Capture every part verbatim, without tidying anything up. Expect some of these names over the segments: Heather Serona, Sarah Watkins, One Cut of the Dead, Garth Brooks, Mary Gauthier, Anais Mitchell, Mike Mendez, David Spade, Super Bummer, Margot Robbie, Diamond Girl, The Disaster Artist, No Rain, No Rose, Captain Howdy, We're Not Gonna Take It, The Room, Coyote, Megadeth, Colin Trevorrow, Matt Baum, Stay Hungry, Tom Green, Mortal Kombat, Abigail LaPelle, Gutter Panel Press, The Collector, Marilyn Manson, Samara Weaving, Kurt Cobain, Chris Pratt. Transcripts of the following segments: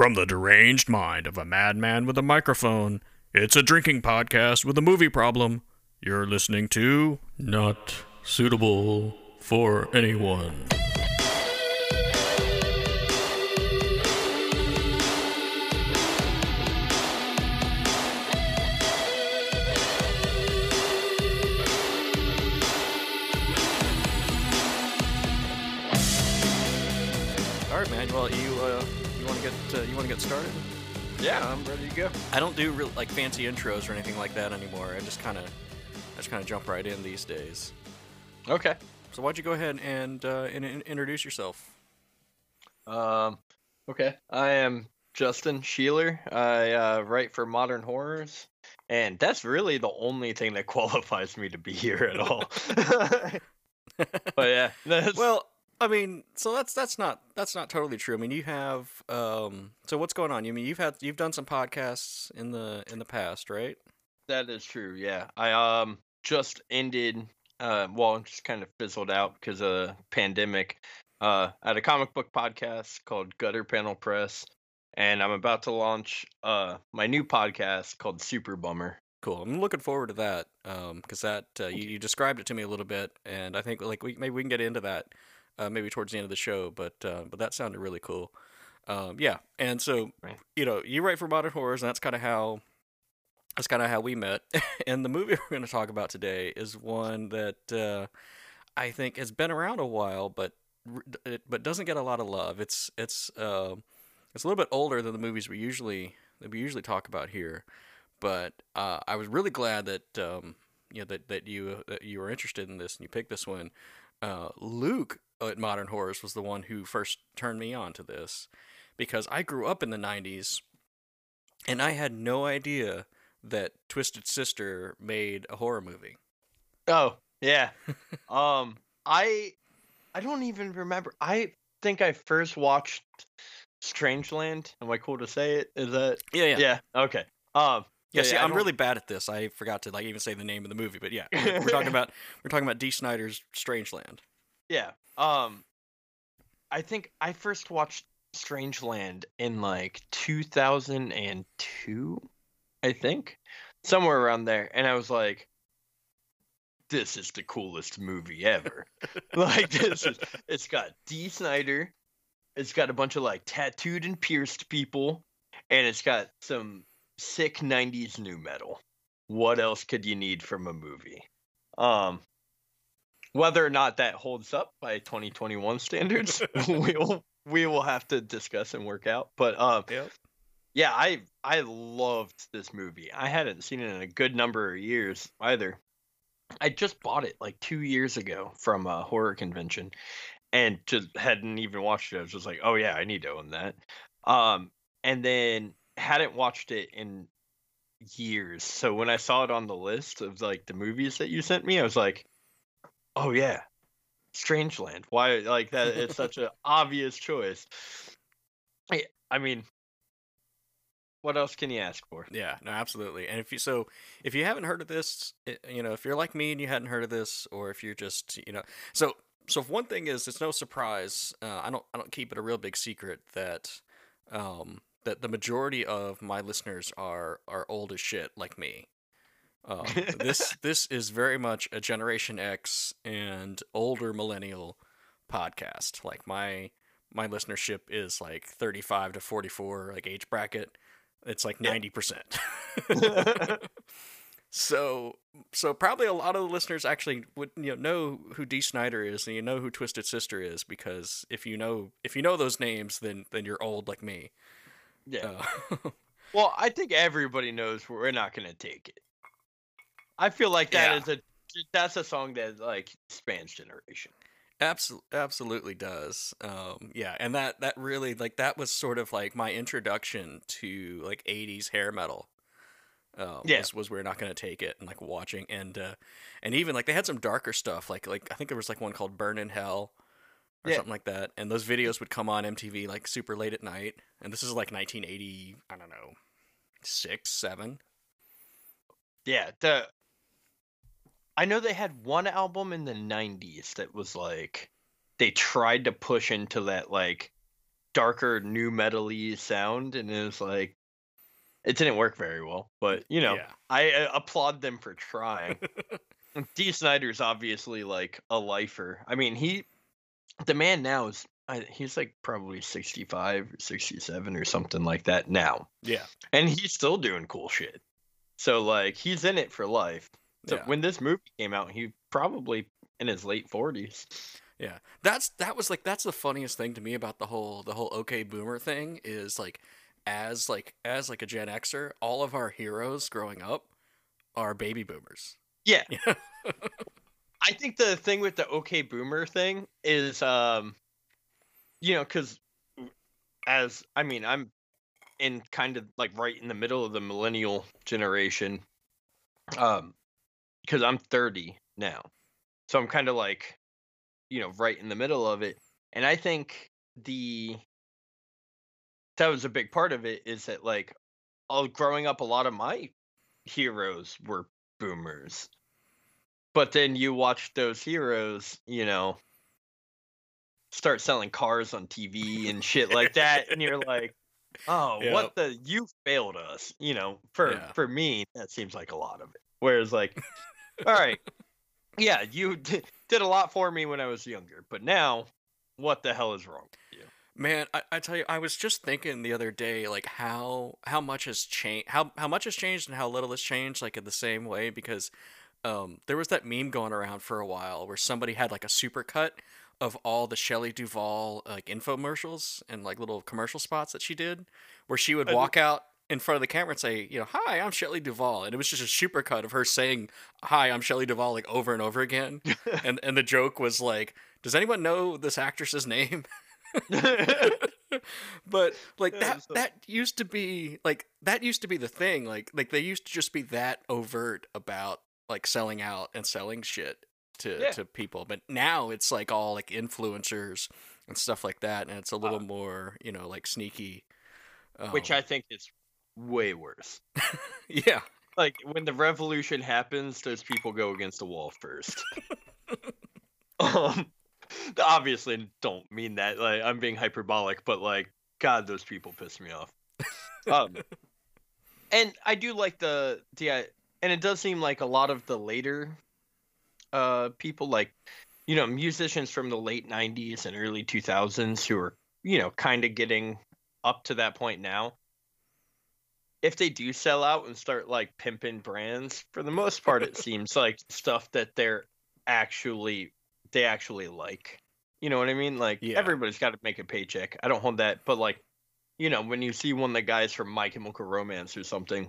From the deranged mind of a madman with a microphone, it's a drinking podcast with a movie problem. You're listening to Not Suitable for Anyone. Well, you uh, you want to get uh, you want to get started? Yeah, I'm ready to go. I don't do real, like fancy intros or anything like that anymore. I just kind of I just kind of jump right in these days. Okay. So why'd you go ahead and uh, in, in, introduce yourself? Um. Okay. I am Justin Sheeler. I uh, write for Modern Horrors, and that's really the only thing that qualifies me to be here at all. But yeah. That's... Well. I mean, so that's that's not that's not totally true. I mean, you have um, so what's going on? You mean you've had you've done some podcasts in the in the past, right? That is true. Yeah, I um just ended. Uh, well, just kind of fizzled out because of the pandemic. Uh, I had a comic book podcast called Gutter Panel Press, and I'm about to launch uh my new podcast called Super Bummer. Cool. I'm looking forward to that um because that uh, you, you described it to me a little bit, and I think like we maybe we can get into that. Uh, maybe towards the end of the show, but uh, but that sounded really cool. Um, yeah, and so right. You know, you write for Modern Horrors, and that's kind of how that's kind of how we met. And the movie we're going to talk about today is one that uh, I think has been around a while, but it, but doesn't get a lot of love. It's it's uh, it's a little bit older than the movies we usually that we usually talk about here. But uh, I was really glad that um, you know that that you that you were interested in this and you picked this one. Uh, Luke at Modern Horrors was the one who first turned me on to this because I grew up in the nineties and I had no idea that Twisted Sister made a horror movie. Oh, yeah. um, I I don't even remember. I think I first watched Strangeland. Am I cool to say it? Is that? Yeah, yeah. Yeah, okay. Um, yeah, yeah, see, yeah, I'm really bad at this. I forgot to like even say the name of the movie, but yeah, we're, we're talking about we're talking about Dee Snider's Strangeland. Yeah. Um, I think I first watched Strangeland in like two thousand two, I think, somewhere around there, and I was like, "This is the coolest movie ever!" Like this is. It's got Dee Snider. It's got a bunch of like tattooed and pierced people, and it's got some sick nineties new metal. What else could you need from a movie? Um, whether or not that holds up by twenty twenty-one standards, we will we will have to discuss and work out. But um, yep. yeah, I I loved this movie. I hadn't seen it in a good number of years either. I just bought it like two years ago from a horror convention, and just hadn't even watched it. I was just like, oh yeah, I need to own that. Um, and then. Hadn't watched it in years, so when I saw it on the list of like the movies that you sent me, I was like, oh yeah, Strangeland, why, like that it's such an obvious choice. I mean, what else can you ask for? Yeah, no, absolutely. And if you so if you haven't heard of this, you know, if you're like me and you hadn't heard of this, or if you're just, you know, so so if one thing is, it's no surprise, uh, I don't I don't keep it a real big secret that um that the majority of my listeners are are old as shit like me. Um, this this is very much a Generation X and older millennial podcast. Like my my listenership is like thirty-five to forty-four, like age bracket. It's like ninety percent. Yeah. so so probably a lot of the listeners actually would you know, know who Dee Snider is, and you know who Twisted Sister is, because if you know if you know those names, then then you're old like me. Yeah. Oh. Well, I think everybody knows We're Not Gonna Take It. I feel like that yeah. is a that's a song that like spans generation. Absolutely, absolutely does. Um, yeah, and that that really like that was sort of like my introduction to like eighties hair metal. Um, yeah. was, was We're Not Gonna Take It, and like watching and uh, and even like they had some darker stuff like like I think there was like one called Burn in Hell. Or yeah. something like that, and those videos would come on M T V like super late at night, and this is like nineteen eighty, I don't know, six, seven. Yeah, the I know they had one album in the nineties that was like they tried to push into that like darker new metal-y sound, and it was like, it didn't work very well, but you know, yeah. I uh, applaud them for trying. Dee Snider's obviously like a lifer. I mean, he, the man now is, I, he's like probably sixty-five or sixty-seven or something like that now. Yeah. And he's still doing cool shit. So like, he's in it for life. So yeah. When this movie came out, he probably in his late forties. Yeah. That's, that was like, that's the funniest thing to me about the whole, the whole okay boomer thing is like, as like, as like a Gen Xer, all of our heroes growing up are baby boomers. Yeah. yeah. I think the thing with the okay boomer thing is, um, you know, cause as, I mean, I'm in kind of like right in the middle of the millennial generation. Um, cause I'm thirty now. So I'm kind of like, you know, right in the middle of it. And I think the, that was a big part of it is that like all growing up, a lot of my heroes were boomers, but then you watch those heroes, you know, start selling cars on T V and shit like that. And you're like, oh, yep. What the, you failed us, you know, for, yeah. for me, that seems like a lot of it. Whereas like, all right, yeah, you did, did a lot for me when I was younger, but now what the hell is wrong with you? Man, I, I tell you, I was just thinking the other day, like how how much has changed, how how much has changed, and how little has changed, like in the same way. Because um, there was that meme going around for a while where somebody had like a supercut of all the Shelley Duvall like infomercials and like little commercial spots that she did, where she would walk out in front of the camera and say, you know, hi, I'm Shelley Duvall, and it was just a supercut of her saying, hi, I'm Shelley Duvall, like over and over again, and and the joke was like, does anyone know this actress's name? But like yeah, that so... that used to be like that used to be the thing, like like they used to just be that overt about like selling out and selling shit to yeah. to people, but now it's like all like influencers and stuff like that, and it's a little uh, more, you know, like sneaky, um... which I think is way worse. Yeah, like when the revolution happens, those people go against the wall first. um Obviously don't mean that, like I'm being hyperbolic, but like god, those people piss me off. Um and I do like the the and it does seem like a lot of the later uh people, like, you know, musicians from the late nineties and early two thousands who are, you know, kind of getting up to that point now, if they do sell out and start like pimping brands, for the most part it seems like stuff that they're actually they actually like, you know what I mean? Like yeah. everybody's got to make a paycheck. I don't hold that, but like, you know, when you see one of the guys from My Chemical Romance or something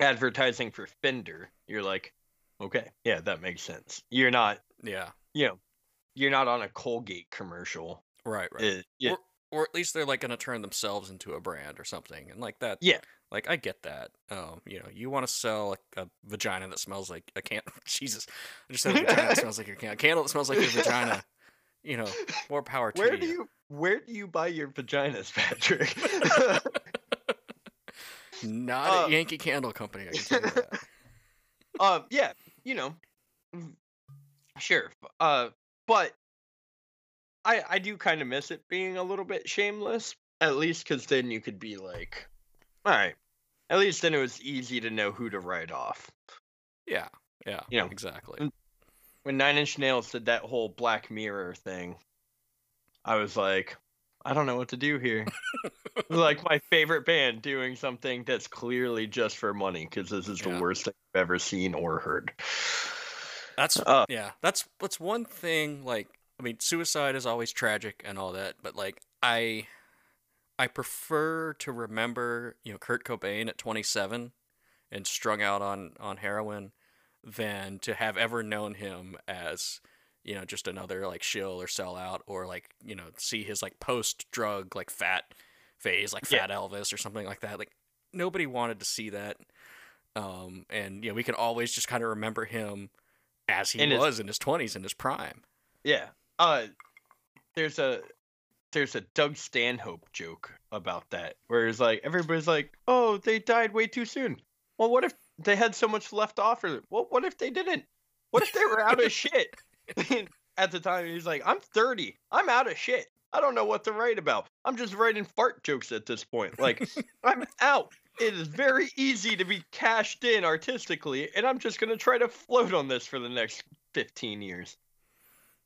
advertising for Fender, you're like, okay, yeah, that makes sense. You're not, yeah, you know, you're not on a Colgate commercial. Right. Right. It, it, or, or at least they're like going to turn themselves into a brand or something. And like that. Yeah. Like, I get that. Um, you know, you want to sell like, a vagina that smells like a can. Jesus. I just said a vagina that smells like your can. A candle that smells like your vagina. You know, more power to where you. Do you. Where do you buy your vaginas, Patrick? Not um, at Yankee Candle Company, I can tell you that. Um, yeah, you know, sure. Uh, but I, I do kind of miss it being a little bit shameless, at least because then you could be like... All right. At least then it was easy to know who to write off. Yeah. Yeah. You know, exactly. When Nine Inch Nails did that whole Black Mirror thing, I was like, I don't know what to do here. Like my favorite band doing something that's clearly just for money, because this is yeah. the worst thing I've ever seen or heard. That's uh, yeah. That's that's one thing. Like, I mean, suicide is always tragic and all that, but like I. I prefer to remember, you know, Kurt Cobain at twenty-seven and strung out on, on heroin than to have ever known him as, you know, just another like shill or sellout, or like, you know, see his like post drug, like fat phase, like yeah. Fat Elvis or something like that. Like nobody wanted to see that. Um, and, you know, we can always just kind of remember him as he in was his, in his twenties, in his prime. Yeah. Uh, there's a, There's a Doug Stanhope joke about that, where it's like everybody's like, "Oh, they died way too soon." Well, what if they had so much left to offer? Well, what if they didn't? What if they were out of shit? At the time, he's like, "I'm thirty. I'm out of shit. I don't know what to write about. I'm just writing fart jokes at this point. Like, I'm out. It is very easy to be cashed in artistically, and I'm just going to try to float on this for the next fifteen years.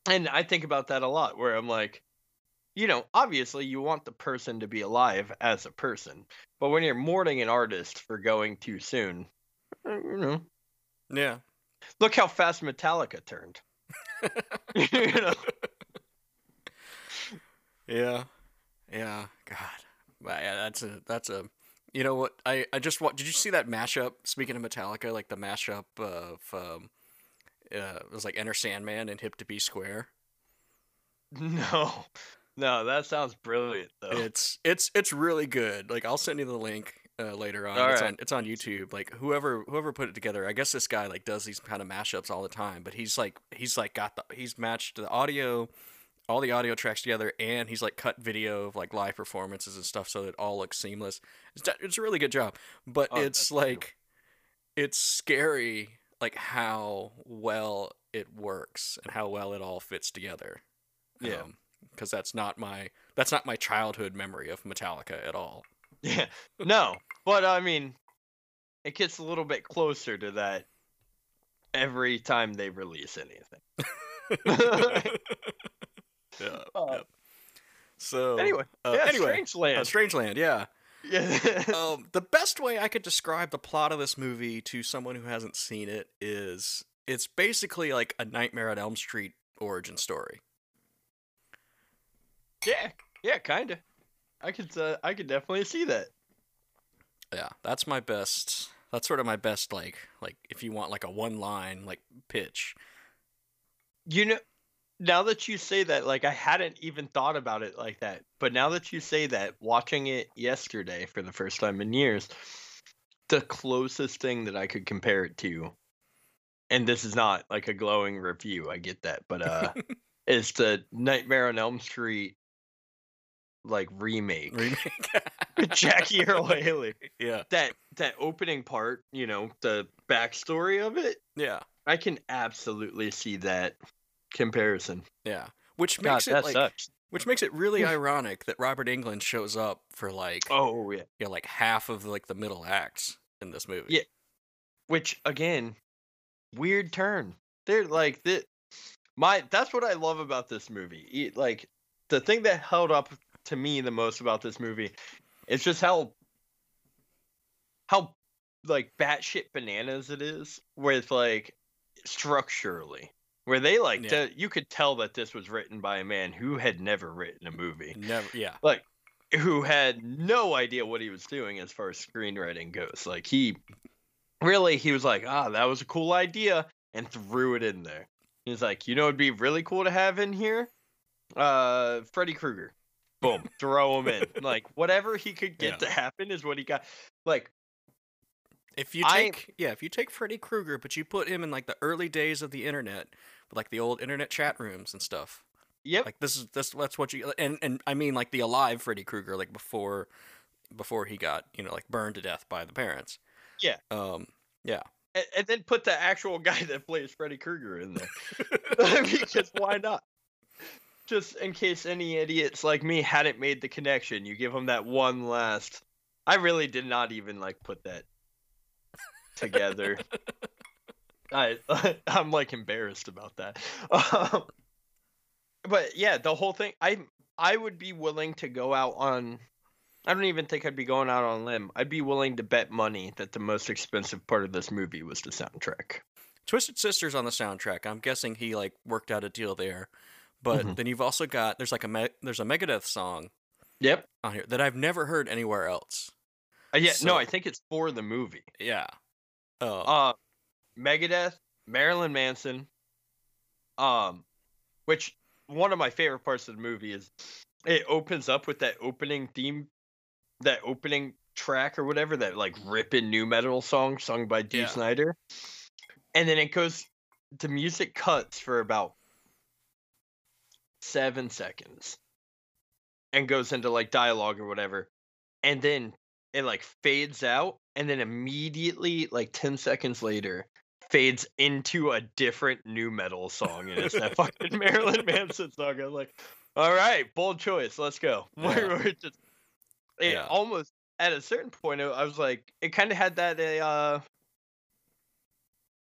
And I think about that a lot, where I'm like, you know, obviously you want the person to be alive as a person, but when you're mourning an artist for going too soon, you know. Yeah. Look how fast Metallica turned. You know? Yeah. Yeah. God. But yeah, that's a, that's a, you know what? I, I just want, did you see that mashup? Speaking of Metallica, like the mashup of, um, uh, it was like Enter Sandman and Hip to Be Square. No, no, that sounds brilliant though. It's, it's, it's really good. Like, I'll send you the link uh, later on. All it's right. on, it's on YouTube. Like whoever, whoever put it together, I guess this guy like does these kind of mashups all the time, but he's like, he's like got the, he's matched the audio, all the audio tracks together, and he's like cut video of like live performances and stuff so that it all looks seamless. It's, it's a really good job, but oh, it's like, cool. It's scary like how well it works and how well it all fits together. Yeah. Um, cause that's not my, that's not my childhood memory of Metallica at all. Yeah. No, but I mean, it gets a little bit closer to that every time they release anything. Yeah, uh, yep. So anyway, uh, yeah, anyway, Strangeland. Uh, Strangeland, yeah. Yeah. um, the best way I could describe the plot of this movie to someone who hasn't seen it is it's basically like a Nightmare on Elm Street origin story. Yeah, yeah, kinda. I could, uh, I could definitely see that. Yeah, that's my best. That's sort of my best, like, like if you want like a one line like pitch. You know. Now that you say that, like, I hadn't even thought about it like that. But now that you say that, watching it yesterday for the first time in years, the closest thing that I could compare it to, and this is not like a glowing review, I get that, but uh, is the Nightmare on Elm Street, like, remake. Remake? Jackie Earle Haley. Yeah. That, that opening part, you know, the backstory of it. Yeah. I can absolutely see that comparison. Yeah, which makes God, it like sucks. Which makes it really ironic that Robert Englund shows up for like oh yeah you know, like half of like the middle acts in this movie. Yeah, which again, weird turn. They're like that. My that's what I love about this movie. It, like the thing that held up to me the most about this movie is just how how like batshit bananas it is with like structurally. Where they like, yeah. to, you could tell that this was written by a man who had never written a movie. Never, yeah. Like, who had no idea what he was doing as far as screenwriting goes. Like, he really, he was like, ah, that was a cool idea, and threw it in there. He's like, you know, it'd be really cool to have in here, uh, Freddy Krueger. Boom, throw him in. Like, whatever he could get yeah. to happen is what he got. Like, if you take I, yeah, if you take Freddy Krueger, but you put him in like the early days of the internet, like the old internet chat rooms and stuff. Yep. Like this is this that's what you and and I mean like the alive Freddy Krueger, like before before he got, you know, like burned to death by the parents. Yeah. Um. Yeah. And, and then put the actual guy that plays Freddy Krueger in there. I mean, just why not? Just in case any idiots like me hadn't made the connection, you give him that one last. I really did not even like put that together. I I'm like embarrassed about that. Um, but yeah, the whole thing, I I would be willing to go out on, I don't even think I'd be going out on a limb. I'd be willing to bet money that the most expensive part of this movie was the soundtrack. Twisted Sister's on the soundtrack. I'm guessing he like worked out a deal there. But mm-hmm. then you've also got there's like a me, there's a Megadeth song. Yep. On here that I've never heard anywhere else. Uh, yeah, so, no, I think it's for the movie. Yeah. Oh. Uh, Megadeth, Marilyn Manson, um, which one of my favorite parts of the movie is it opens up with that opening theme, that opening track or whatever, that like ripping nu metal song sung by Dee yeah. Snider, and then it goes, the music cuts for about seven seconds, and goes into like dialogue or whatever, and then it like fades out. And then immediately, like ten seconds later, fades into a different nu metal song. And it's that fucking Marilyn Manson song. I'm like, All right, bold choice. Let's go. Yeah. We're just, it yeah. almost at a certain point, I was like, it kind of had that a uh,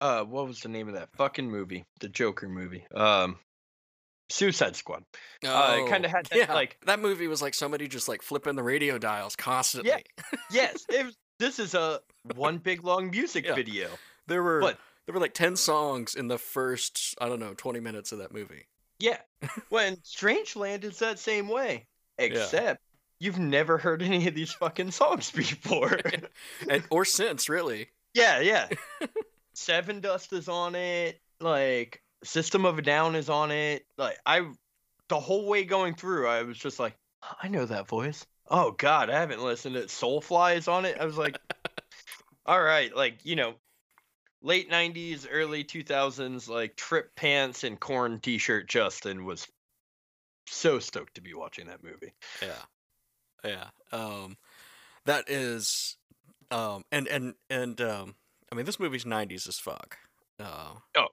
uh, what was the name of that fucking movie? The Joker movie. Um, Suicide Squad. Oh, uh, it kind of had that, yeah. like that movie was like somebody just like flipping the radio dials constantly. Yeah. Yes, it was, this is a one big long music yeah. video. There were but, there were like ten songs in the first I don't know twenty minutes of that movie. Yeah, when Strangeland is that same way, except yeah. you've never heard any of these fucking songs before, and, or since, really. Yeah, yeah. Seven Dust is on it. Like System of a Down is on it. Like I, the whole way going through, I was just like, I know that voice. Oh God, I haven't listened to it. Soulfly is on it. I was like, all right, like you know. Late nineties, early two thousands, like trip pants and corn t-shirt Justin was so stoked to be watching that movie. Yeah. Yeah. Um, that is, um, and, and, and, um, I mean, this movie's nineties as fuck. Uh, oh,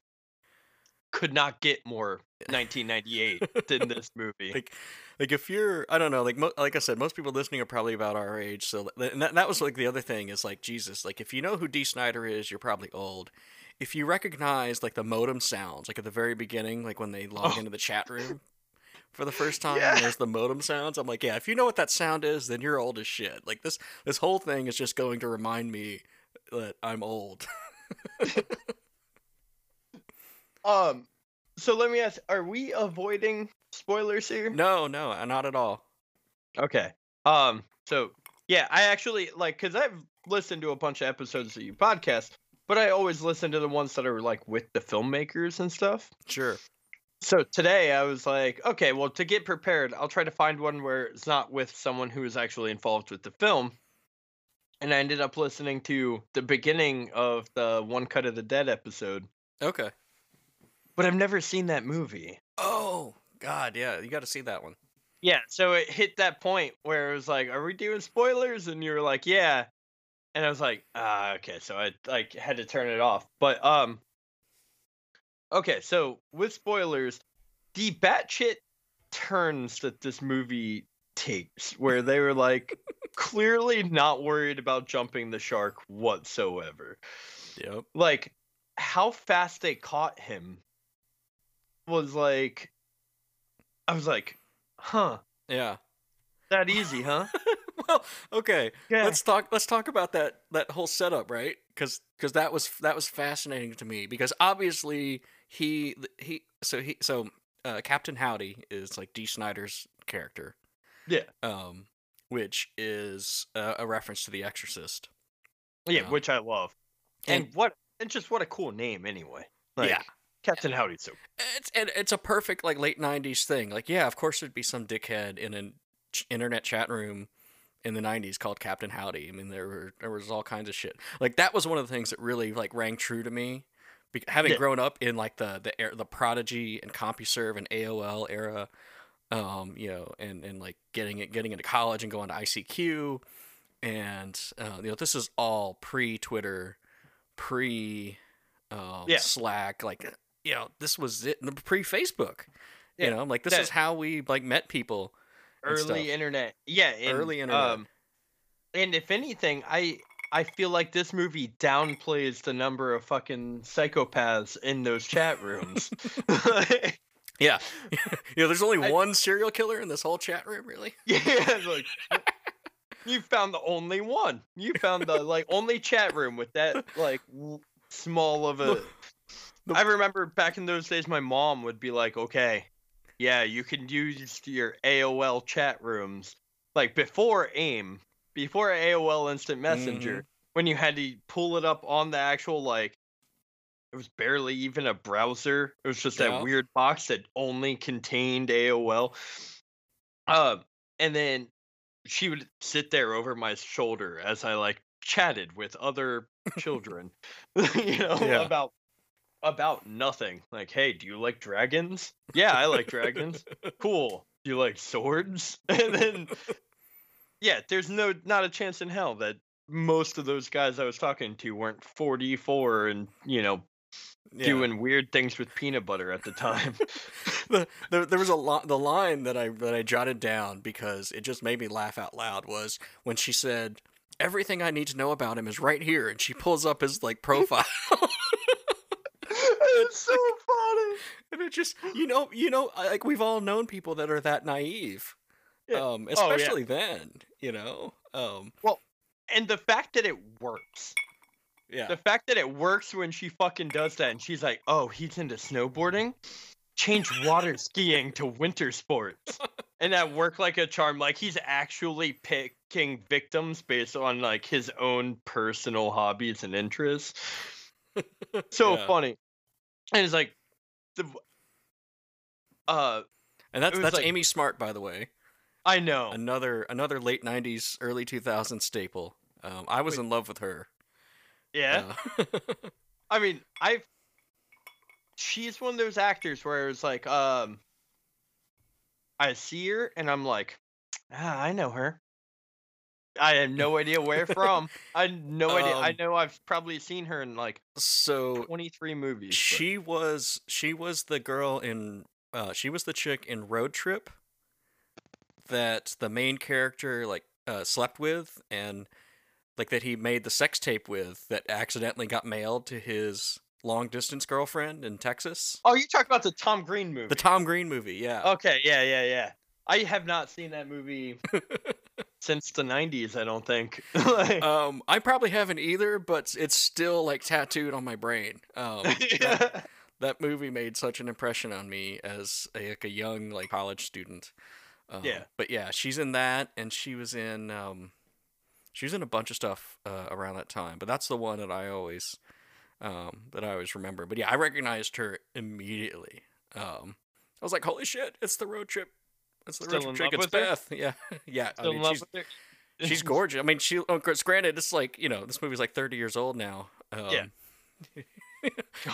could not get more nineteen ninety-eight than this movie. Like, like if you're, I don't know, like, mo- like I said, most people listening are probably about our age. So and that, that was like the other thing is like, Jesus, like if you know who Dee Snider is, you're probably old. If you recognize like the modem sounds, like at the very beginning, like when they log oh. into the chat room for the first time, yeah. there's the modem sounds. I'm like, yeah, if you know what that sound is, then you're old as shit. Like this, this whole thing is just going to remind me that I'm old. Um, so let me ask, are we avoiding spoilers here? No, no, not at all. Okay. Um, so yeah, I actually like, cause I've listened to a bunch of episodes of your podcast, but I always listen to the ones that are like with the filmmakers and stuff. Sure. So today I was like, okay, well to get prepared, I'll try to find one where it's not with someone who is actually involved with the film. And I ended up listening to the beginning of the One Cut of the Dead episode. Okay. But I've never seen that movie. Oh, God, yeah. You got to see that one. Yeah, so it hit that point where it was like, are we doing spoilers? And you were like, yeah. And I was like, ah, okay. So I like had to turn it off. But, um, okay, so with spoilers, the batshit turns that this movie takes where they were like clearly not worried about jumping the shark whatsoever. Yep. Like, how fast they caught him. Was like, I was like, huh? Yeah, that easy, huh? Well, okay. Yeah. Let's talk. Let's talk about that that whole setup, right? Because because that was that was fascinating to me. Because obviously he he so he so uh, Captain Howdy is like Dee Snider's character. Yeah. Um, which is uh, a reference to The Exorcist. Yeah, um, which I love. And, and what and just what a cool name, anyway. Like, yeah. Captain Howdy, so it's and it's a perfect like late nineties thing. Like, yeah, of course there'd be some dickhead in an internet chat room in the nineties called Captain Howdy. I mean, there were there was all kinds of shit. Like that was one of the things that really like rang true to me, Be- having yeah. grown up in like the the the Prodigy and CompuServe and A O L era, um, you know, and and like getting it getting into college and going to I C Q, and uh, you know, this is all pre Twitter, pre um, yeah. Slack, like. You know, this was it pre-Facebook. Yeah, you know, like this that, is how we like met people. Early internet. Yeah. And, early internet. Um, and if anything, I I feel like this movie downplays the number of fucking psychopaths in those chat rooms. Yeah. You know, there's only I, one serial killer in this whole chat room, really. Yeah. Like, you found the only one. You found the like only chat room with that like small of a... The... I remember back in those days, my mom would be like, okay, yeah, you can use your A O L chat rooms. Like before AIM, before A O L Instant Messenger, mm-hmm. when you had to pull it up on the actual, like, it was barely even a browser. It was just yeah. that weird box that only contained A O L. Uh, and then she would sit there over my shoulder as I, like, chatted with other children, you know, yeah. about... about nothing. Like, hey, do you like dragons? Yeah, I like dragons. Cool. Do you like swords? And then, yeah, there's no, not a chance in hell that most of those guys I was talking to weren't forty-four and, you know, yeah. doing weird things with peanut butter at the time. the, the, there was a lot. The line that I that I jotted down because it just made me laugh out loud was when she said, "Everything I need to know about him is right here," and she pulls up his like profile. It's so funny. And it just, you know, you know, like we've all known people that are that naive, yeah. um, especially oh, yeah. then, you know. Um, well, and the fact that it works. Yeah. The fact that it works when she fucking does that, and she's like, "Oh, he's into snowboarding. Change water skiing to winter sports," and that worked like a charm. Like he's actually picking victims based on like his own personal hobbies and interests. So yeah. funny. And it's like, the, uh, and that's that's like, Amy Smart, by the way. I know another another late nineties, early two thousands staple. Um, I was Wait. in love with her. Yeah, uh. I mean, I've. She's one of those actors where it's like, um, I see her and I'm like, ah, I know her. I have no idea where from. I have no um, idea. I know I've probably seen her in like so twenty-three movies. She but. was she was the girl in uh, she was the chick in Road Trip that the main character like uh, slept with, and like that he made the sex tape with that accidentally got mailed to his long distance girlfriend in Texas. Oh, you talk about the Tom Green movie. The Tom Green movie, yeah. Okay, yeah, yeah, yeah. I have not seen that movie. Since the nineties, I don't think. like, um, I probably haven't either, but it's still like tattooed on my brain. Um, yeah. that, that movie made such an impression on me as a, like a young like college student. Um, yeah. But yeah, she's in that, and she was in um, she was in a bunch of stuff uh, around that time. But that's the one that I always um, that I always remember. But yeah, I recognized her immediately. Um, I was like, "Holy shit! It's the Road Trip." That's the Still in chick. Love it's with Beth. Her? Yeah, yeah. Still I mean, in love she's, with her. She's gorgeous. I mean, she. Oh, granted, it's like you know, this movie's like thirty years old now. Um, yeah.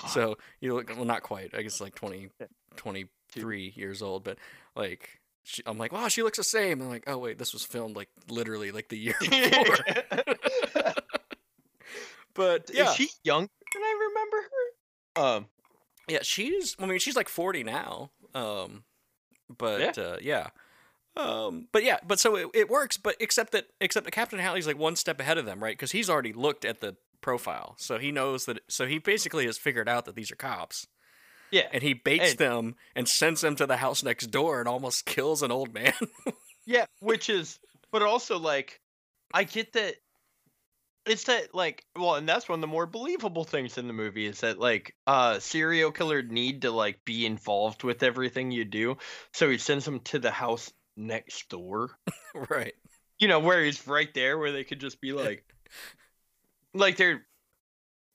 So you look well, not quite. I guess like twenty, twenty-three years old, but like, she, I'm like, wow, she looks the same. I'm like, oh wait, this was filmed like literally like the year before. But yeah, is she younger than I remember her? Um, yeah, she's. I mean, she's like forty now. Um. But yeah. Uh, yeah, um, but yeah, but so it, it works. But except that, except that Captain Howdy's like one step ahead of them, right? Because he's already looked at the profile, so he knows that. So he basically has figured out that these are cops. Yeah, and he baits and, them and sends them to the house next door and almost kills an old man. Yeah, which is, but also like, I get that. It's that like, well, and that's one of the more believable things in the movie is that like uh serial killer need to like be involved with everything you do. So he sends them to the house next door. Right. You know, where he's right there where they could just be like, like they're,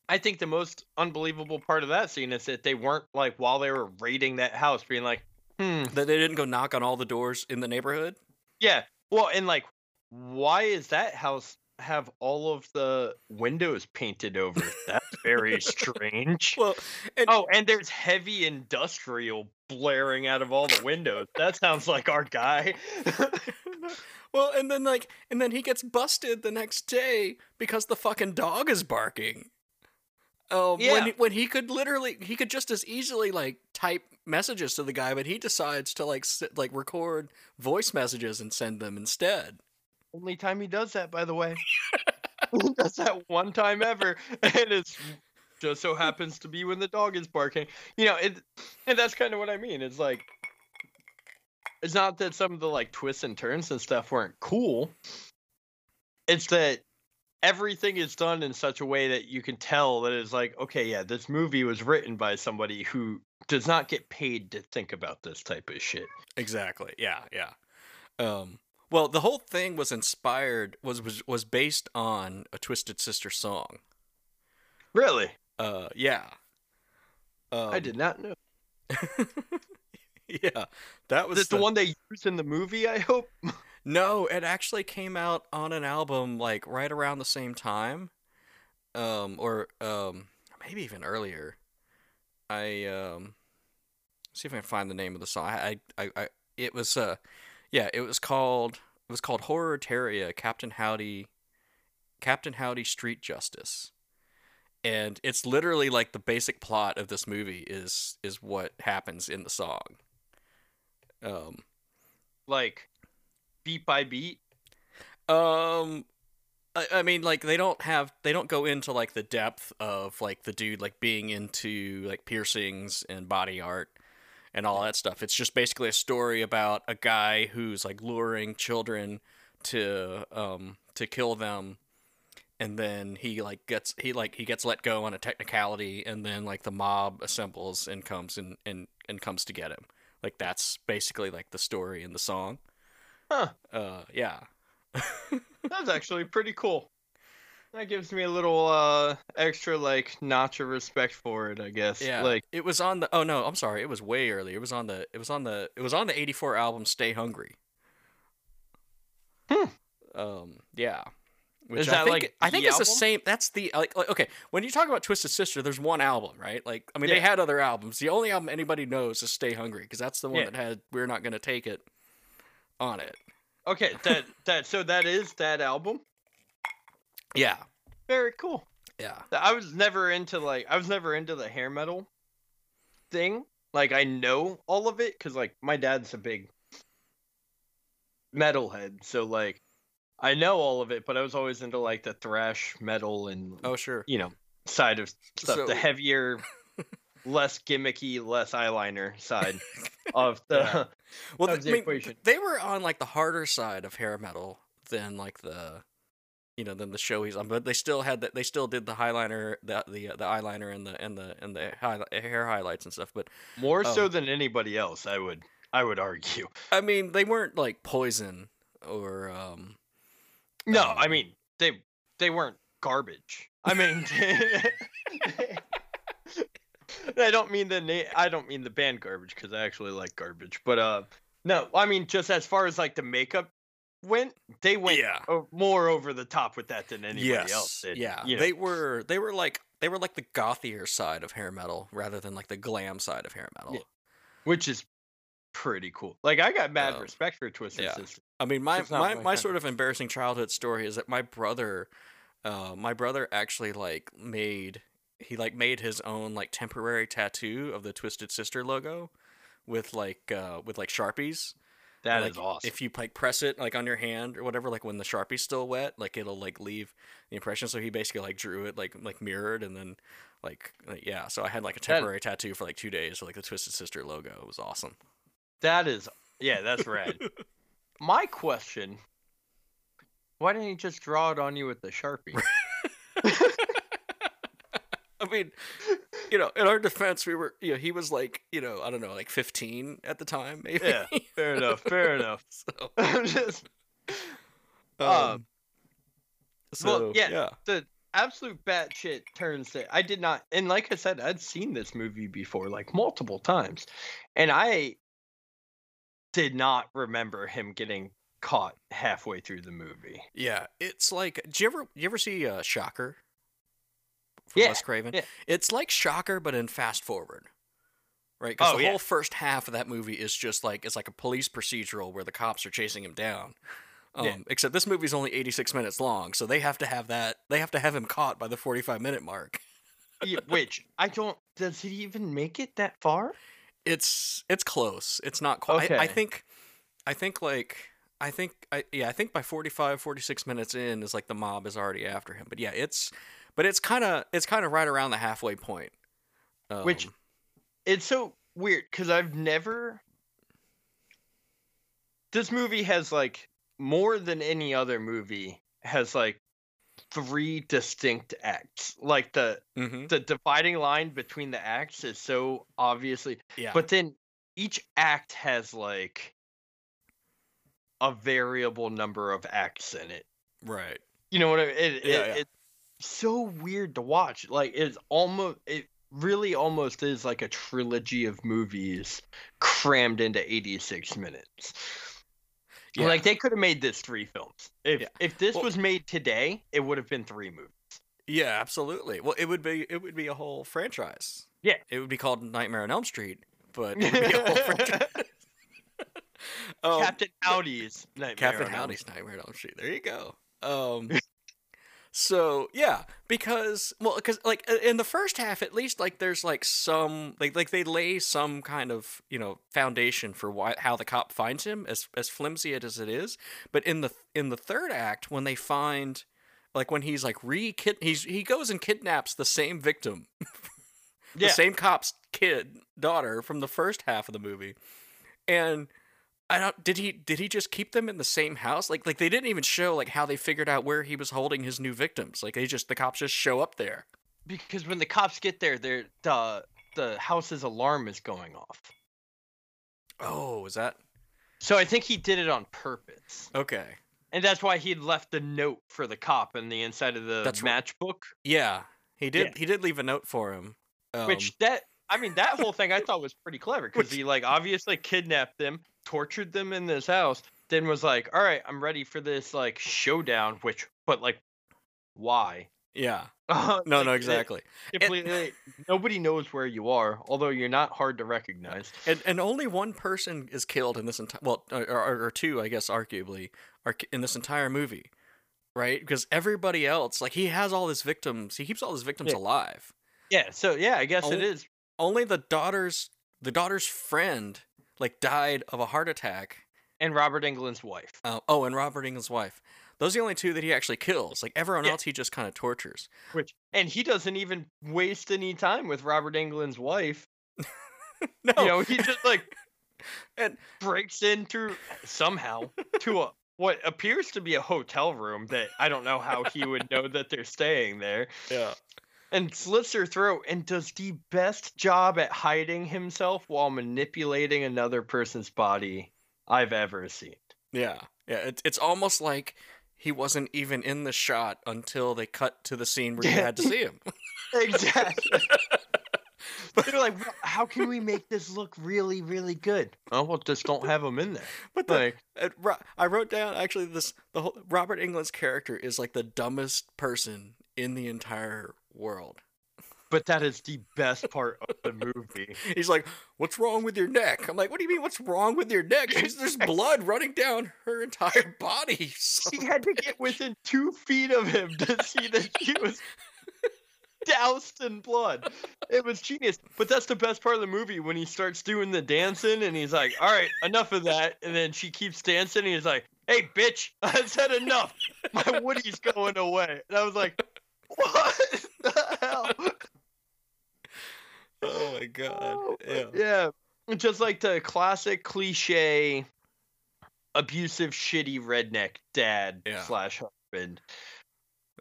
I think the most unbelievable part of that scene is that they weren't like while they were raiding that house being like, hmm. That they didn't go knock on all the doors in the neighborhood. Yeah. Well, and like, why is that house have all of the windows painted over? That's very strange. Well, and, oh, and there's heavy industrial blaring out of all the windows. That sounds like our guy. Well, and then like, and then he gets busted the next day because the fucking dog is barking. Um, yeah. when, when he could literally, he could just as easily like type messages to the guy, but he decides to like sit, like record voice messages and send them instead. Only time he does that, by the way. He does that one time ever, and it's just so happens to be when the dog is barking. You know, it, and that's kind of what I mean. It's like, it's not that some of the like twists and turns and stuff weren't cool. It's that everything is done in such a way that you can tell that it's like, okay, yeah, this movie was written by somebody who does not get paid to think about this type of shit. Exactly. Yeah. Yeah. Um, Well, the whole thing was inspired was, was was based on a Twisted Sister song. Really? Uh, yeah. Um, I did not know. Yeah, that was the, the one they used in the movie. I hope. No, it actually came out on an album like right around the same time, um, or um, maybe even earlier. I um, let's see if I can find the name of the song. I I, I it was uh. Yeah, it was called it was called Horror Terria, Captain Howdy, Captain Howdy Street Justice, And it's literally like the basic plot of this movie is is what happens in the song. Um, like beat by beat. Um, I, I mean, like they don't have they don't go into like the depth of like the dude like being into like piercings and body art and all that stuff. It's just basically a story about a guy who's like luring children to um to kill them. And then he like gets he like he gets let go on a technicality, and then like the mob assembles and comes and and, and comes to get him. Like that's basically like the story in the song. Huh. Uh, yeah. That's actually pretty cool. That gives me a little uh extra like notch of respect for it, I guess. Yeah. Like it was on the oh no, I'm sorry, it was way earlier. It was on the it was on the it was on the eighty-four album Stay Hungry. Hmm. Um yeah. Which is I that think, like I think it's album? the same. That's the like, like okay. When you talk about Twisted Sister, there's one album, right? Like I mean, yeah. They had other albums. The only album anybody knows is Stay Hungry because that's the one yeah. that had We're Not Gonna Take It on it. Okay, that that so that is that album. Yeah. Very cool. Yeah. I was never into like I was never into the hair metal thing. Like I know all of it because like my dad's a big metalhead, so like. I know all of it, but I was always into like the thrash metal and oh sure, you know, side of stuff, so... the heavier, less gimmicky, less eyeliner side of the yeah. well, of the I mean, equation. They were on like the harder side of hair metal than like the, you know, than the show he's on, but they still had that. They still did the highliner, the the the eyeliner and the and the and the high, hair highlights and stuff, but more um, so than anybody else, I would I would argue. I mean, they weren't like Poison or. Um, No, um, I mean they they weren't garbage. I mean, I don't mean the na- I don't mean the band Garbage because I actually like Garbage. But uh, no, I mean just as far as like the makeup went, they went yeah. o- more over the top with that than anybody yes. else did. Yeah, you know. they were they were like they were like the gothier side of hair metal rather than like the glam side of hair metal, yeah. which is. Pretty cool. Like I got mad um, respect for Twisted yeah. Sister. I mean, my my, my, my sort of embarrassing childhood story is that my brother, uh, my brother actually like made he like made his own like temporary tattoo of the Twisted Sister logo, with like uh, with like Sharpies. That and, like, is awesome. If you like press it like on your hand or whatever, like when the Sharpie's still wet, like it'll like leave the impression. So he basically like drew it like like mirrored and then like, like yeah. So I had like a temporary that... tattoo for like two days with like the Twisted Sister logo. It was awesome. That is, yeah, that's rad. My question, why didn't he just draw it on you with the Sharpie? I mean, you know, in our defense, we were, you know, he was like, you know, I don't know, like fifteen at the time, maybe. Yeah, fair enough, fair enough. So, I'm just, um, um, so well, yeah, yeah, the absolute batshit turns that I did not, and like I said, I'd seen this movie before, like multiple times, and I. did not remember him getting caught halfway through the movie. Yeah, it's like, do you ever you ever see uh, Shocker? From yeah, Wes Craven. Yeah. It's like Shocker, but in fast forward, right? Because oh, the yeah. whole first half of that movie is just like it's like a police procedural where the cops are chasing him down. Um, yeah. Except this movie's only eighty-six minutes long, so they have to have that. They have to have him caught by the forty-five minute mark. yeah, which I don't. Does he even make it that far? It's it's close. It's not quite. Okay. I, I think, I think like I think I yeah I think by forty-five, forty-six minutes in is like the mob is already after him. But yeah, it's but it's kind of it's kind of right around the halfway point. Um, Which it's so weird because I've never. This movie has like more than any other movie has like three distinct acts. Like the mm-hmm. the dividing line between the acts is so obviously yeah. But then each act has like a variable number of acts in it. Right. You know what I mean? It, yeah, it, yeah. It's so weird to watch. Like it's almost it really almost is like a trilogy of movies crammed into eighty-six minutes. Yeah. Like they could have made this three films. If yeah. if this well, was made today, it would have been three movies. Yeah, absolutely. Well, it would be it would be a whole franchise. Yeah, it would be called Nightmare on Elm Street, but it would be a whole franchise. um, Captain Howdy's Nightmare. Captain on Howdy's Nightmare on Elm Street. There you go. Um, So yeah, because well, because like in the first half at least, like there's like some like like they lay some kind of you know foundation for why how the cop finds him, as as flimsy as it is. But in the in the third act, when they find like when he's like re he's he goes and kidnaps the same victim, the yeah. same cop's kid daughter from the first half of the movie, and. I don't. Did he? Did he just keep them in the same house? Like, like they didn't even show like how they figured out where he was holding his new victims. Like, they just the cops just show up there. Because when the cops get there, they're the the house's alarm is going off. Oh, is that? So I think he did it on purpose. Okay. And that's why he left the note for the cop in the inside of the that's matchbook. Yeah, he did. Yeah. He did leave a note for him. Um, Which that I mean that whole thing I thought was pretty clever because he like obviously kidnapped them. Tortured them in this house, then was like, all right, I'm ready for this like showdown, which but like why? Yeah. Uh, no, like, no, exactly. It, completely it, nobody knows where you are, although you're not hard to recognize. And and only one person is killed in this entire well or, or, or two, I guess arguably, are in this entire movie. Right? Because everybody else, like he has all his victims, he keeps all his victims yeah. alive. Yeah, so yeah, I guess only, it is. Only the daughter's the daughter's friend like died of a heart attack. And Robert Englund's wife. Uh, oh, and Robert Englund's wife. Those are the only two that he actually kills. Like everyone yeah. else, he just kind of tortures. Which and he doesn't even waste any time with Robert Englund's wife. No, you know he just like and breaks into somehow to a what appears to be a hotel room that I don't know how he would know that they're staying there. Yeah. And slits her throat and does the best job at hiding himself while manipulating another person's body I've ever seen. Yeah. Yeah. It, it's almost like he wasn't even in the shot until they cut to the scene where you had to see him. Exactly. But they're like, well, how can we make this look really, really good? Oh, well, just don't have him in there. But the, like, it, I wrote down actually this, the whole Robert Englund's character is like the dumbest person in the entire world, but that is the best part of the movie. He's like, what's wrong with your neck? I'm like, what do you mean what's wrong with your neck? She's, there's blood running down her entire body. She had bitch. to get within two feet of him to see that she was doused in blood. It was genius. But that's the best part of the movie, when he starts doing the dancing and he's like, all right, enough of that, and then she keeps dancing and he's like, hey bitch, I've said enough, my Woody's going away. And I was like, what the hell? Oh my god. Oh, yeah. yeah. Just like the classic cliche abusive shitty redneck dad yeah. slash husband.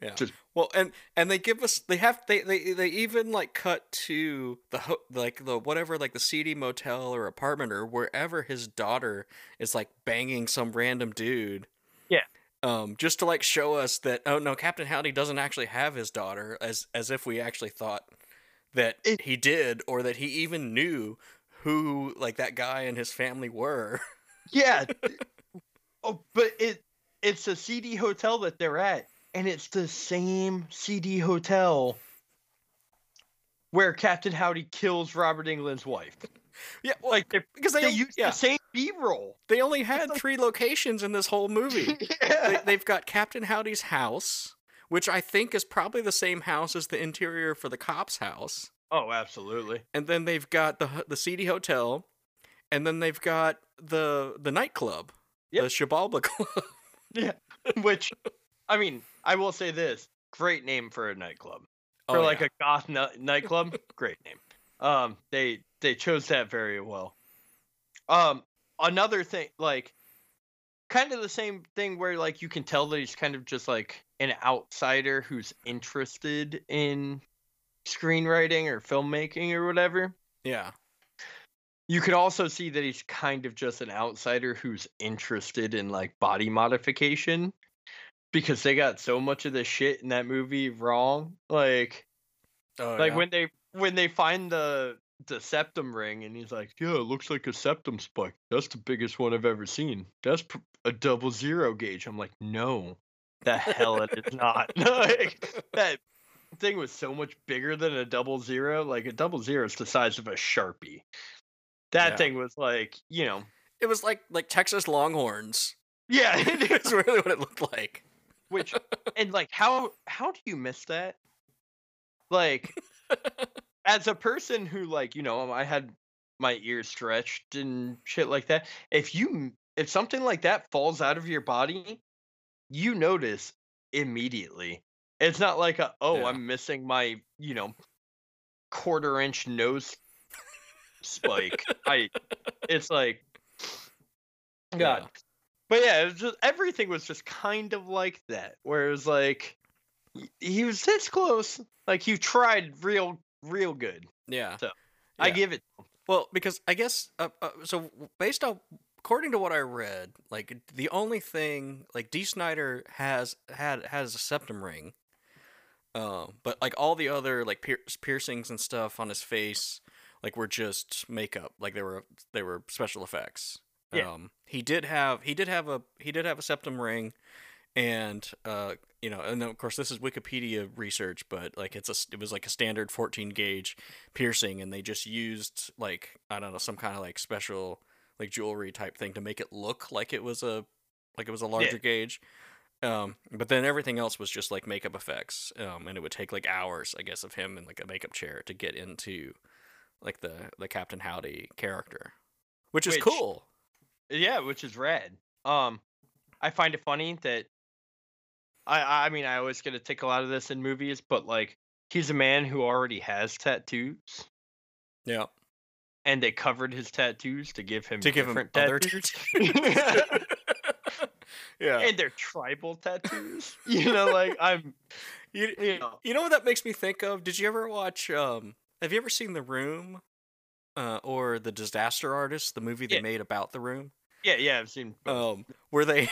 Yeah. Just, well, and and they give us they have they they, they even like cut to the ho like the whatever like the seedy motel or apartment or wherever his daughter is like banging some random dude. Yeah. Um, just to like show us that, oh no, Captain Howdy doesn't actually have his daughter, as as if we actually thought that it, he did, or that he even knew who like that guy and his family were. Yeah. Oh, but it it's a seedy hotel that they're at, and it's the same seedy hotel where Captain Howdy kills Robert Englund's wife. Yeah, well, like because they, they used yeah. the same B-roll. They only had like three locations in this whole movie. Yeah. they, they've got Captain Howdy's house, which I think is probably the same house as the interior for the cop's house. Oh, absolutely. And then they've got the the seedy hotel, and then they've got the the nightclub, yep. the Zabalba Club. Yeah, which I mean, I will say this: great name for a nightclub, for oh, like yeah. a goth n nightclub. Great name. Um, they. They chose that very well. Um, another thing, like, kind of the same thing where, like, you can tell that he's kind of just, like, an outsider who's interested in screenwriting or filmmaking or whatever. Yeah. You could also see that he's kind of just an outsider who's interested in, like, body modification, because they got so much of the shit in that movie wrong. Like, oh, like yeah. when they when they find the... the septum ring and he's like, yeah, it looks like a septum spike, that's the biggest one I've ever seen, that's a double zero gauge. I'm like, no the hell it is not. Like, that thing was so much bigger than a double zero. Like, a double zero is the size of a Sharpie. That yeah. thing was like, you know, it was like like Texas Longhorns. Yeah. That's really what it looked like. Which, and like, how how do you miss that? Like, as a person who, like, you know, I had my ears stretched and shit like that. If you if something like that falls out of your body, you notice immediately. It's not like a, oh, yeah. I'm missing my, you know, quarter inch nose spike. I, it's like, God. Yeah. But yeah, it was just, everything was just kind of like that, where it was like, he was this close. Like, you tried real, real good. Yeah. So, yeah. I give it. Well, because I guess, uh, uh, so based on, according to what I read, like, the only thing, like, Dee Snider has, had, has a septum ring. Um, but, like, all the other, like, pier- piercings and stuff on his face, like, were just makeup. Like, they were, they were special effects. Yeah. Um, he did have, he did have a, he did have a septum ring, and, uh, you know, and then, of course, this is Wikipedia research, but, like, it's a, it was, like, a standard fourteen gauge piercing, and they just used, like, I don't know, some kind of, like, special, like, jewelry type thing to make it look like it was a, like, it was a larger yeah. gauge. Um, but then everything else was just, like, makeup effects, um, and it would take, like, hours, I guess, of him in, like, a makeup chair to get into, like, the, the Captain Howdy character, which is which, cool. Yeah, which is rad. Um, I find it funny that, I I mean, I always get a tickle out of this in movies, but, like, he's a man who already has tattoos. Yeah. And they covered his tattoos to give him to give him other tattoos. Yeah, and they're tribal tattoos. You know, like, I'm. You, you know, you know what that makes me think of? Did you ever watch? Um, have you ever seen The Room, uh, or The Disaster Artist, the movie they yeah. made about The Room? Yeah, yeah, I've seen. Both. Um, where they,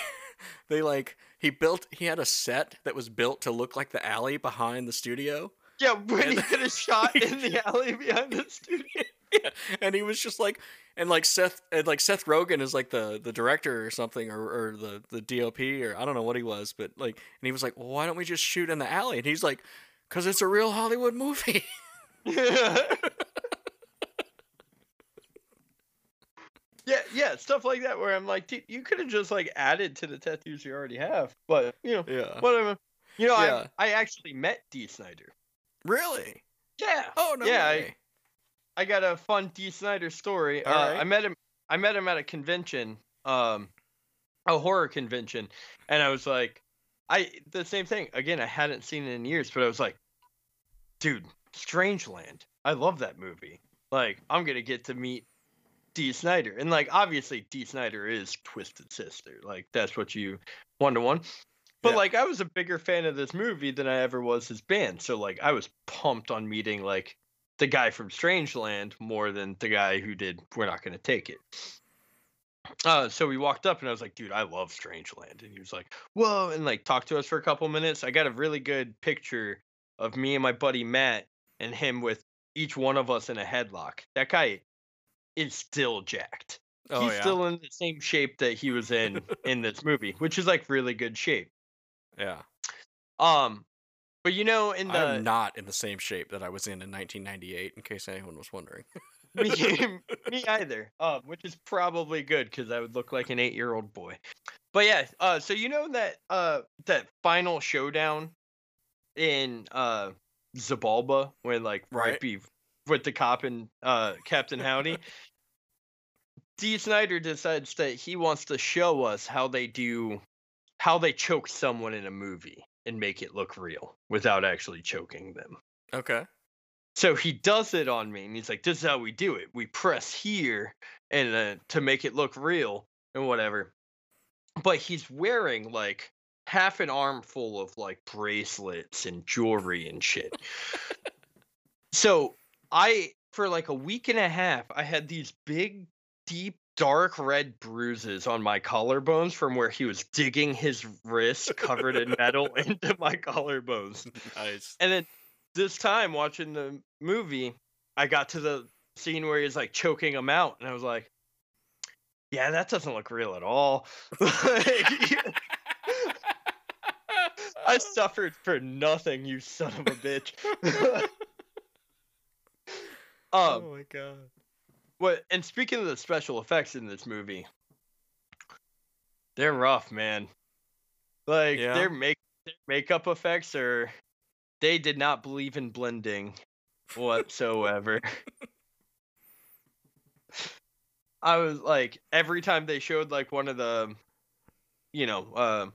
they like he built. He had a set that was built to look like the alley behind the studio. Yeah, when and, he did a shot in the alley behind the studio. Yeah, and he was just like, and like Seth, and like Seth Rogen is like the, the director or something, or, or the, the D O P, or I don't know what he was, but like, and he was like, well, why don't we just shoot in the alley? And he's like, because it's a real Hollywood movie. Yeah. yeah, yeah, stuff like that where I'm like, dude, you could have just like added to the tattoos you already have, but you know, yeah. whatever. You know, yeah. I I actually met Dee Snider. Really? Yeah. Oh no yeah, way. I, I got a fun Dee Snider story. Uh, right. I met him. I met him at a convention, um, a horror convention, and I was like, I the same thing again. I hadn't seen it in years, but I was like, dude, Strangeland. I love that movie. Like, I'm gonna get to meet Dee Snider, and like, obviously, Dee Snider is Twisted Sister. Like, that's what you one to one. But yeah. like, I was a bigger fan of this movie than I ever was his band. So like, I was pumped on meeting like. The guy from Strangeland more than the guy who did We're Not Gonna Take It. Uh, so we walked up and I was like, dude, I love Strangeland. And he was like, whoa, and like talked to us for a couple minutes. I got a really good picture of me and my buddy Matt and him with each one of us in a headlock. That guy is still jacked. Oh, He's yeah. still in the same shape that he was in in this movie, which is like really good shape. Yeah. Um. But you know, in the I'm not in the same shape that I was in in nineteen ninety-eight. In case anyone was wondering, me, me either. Um, which is probably good because I would look like an eight-year-old boy. But yeah, uh, so you know that uh, that final showdown in uh, Zabalba, when like right, right be with the cop and uh, Captain Howdy, Dee Snider decides that he wants to show us how they do, how they choke someone in a movie. And make it look real without actually choking them. Okay. So he does it on me, and he's like, "This is how we do it. We press here, and uh, to make it look real, and whatever." But he's wearing like half an armful of like bracelets and jewelry and shit. So I, for like a week and a half, I had these big, deep. Dark red bruises on my collarbones from where he was digging his wrist covered in metal into my collarbones. Nice. And then this time watching the movie, I got to the scene where he's like choking him out, and I was like, yeah, that doesn't look real at all. I suffered for nothing, you son of a bitch. um, oh my god. What, and speaking of the special effects in this movie, they're rough, man. Like, yeah. their make makeup effects are, they did not believe in blending whatsoever. I was like, every time they showed like one of the, you know, uh,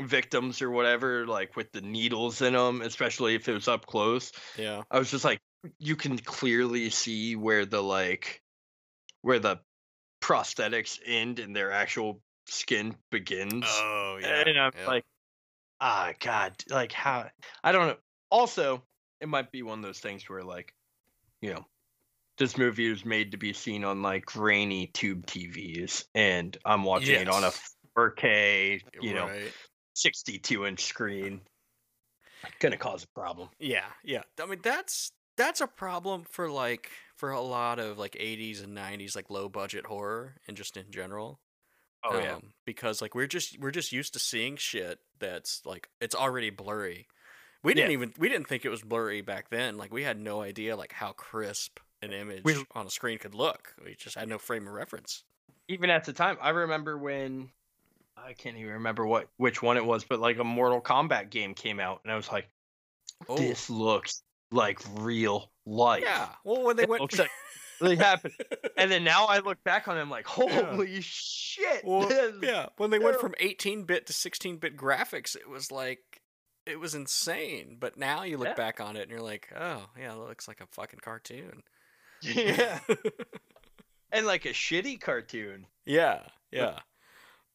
victims or whatever, like with the needles in them, especially if it was up close. Yeah. I was just like, you can clearly see where the like, where the prosthetics end and their actual skin begins. Oh yeah. And I'm yeah. like, ah, oh, God, like how? I don't know. Also, it might be one of those things where like, you know, this movie was made to be seen on like grainy tube T Vs, and I'm watching yes. it on a four K, you right. know, sixty-two inch screen. Gonna cause a problem. Yeah, yeah. I mean, that's that's a problem for like for a lot of like eighties and nineties like low budget horror and just in general. Oh um, yeah. Because like we're just we're just used to seeing shit that's like it's already blurry. We didn't yeah. even we didn't think it was blurry back then. Like we had no idea like how crisp an image we, on a screen could look. We just had no frame of reference. Even at the time, I remember when I can't even remember what which one it was, but like a Mortal Kombat game came out, and I was like, oh. "This looks like real life." Yeah. Well, when they it went, looks like really happened, and then now I look back on it, I'm like, "Holy yeah. shit!" Well, yeah. When they went from eighteen bit to sixteen bit graphics, it was like it was insane. But now you look yeah. back on it, and you're like, "Oh, yeah, it looks like a fucking cartoon." Yeah. And like a shitty cartoon. Yeah. Yeah.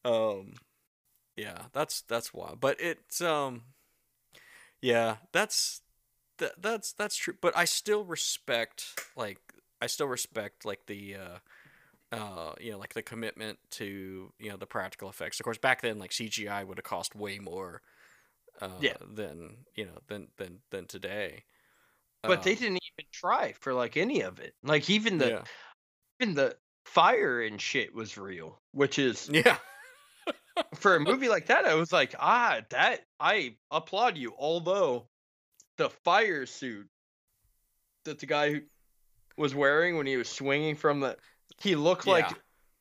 Um yeah, that's that's wild. But it's um yeah, that's th- that's that's true, but I still respect like I still respect like the uh uh you know, like the commitment to, you know, the practical effects. Of course, back then like C G I would have cost way more uh yeah. than, you know, than than than today. But um, they didn't even try for like any of it. Like even the yeah. even the fire and shit was real, which is yeah. for a movie like that, I was like, ah, that I applaud you. Although the fire suit that the guy who was wearing when he was swinging from the, he looked yeah. like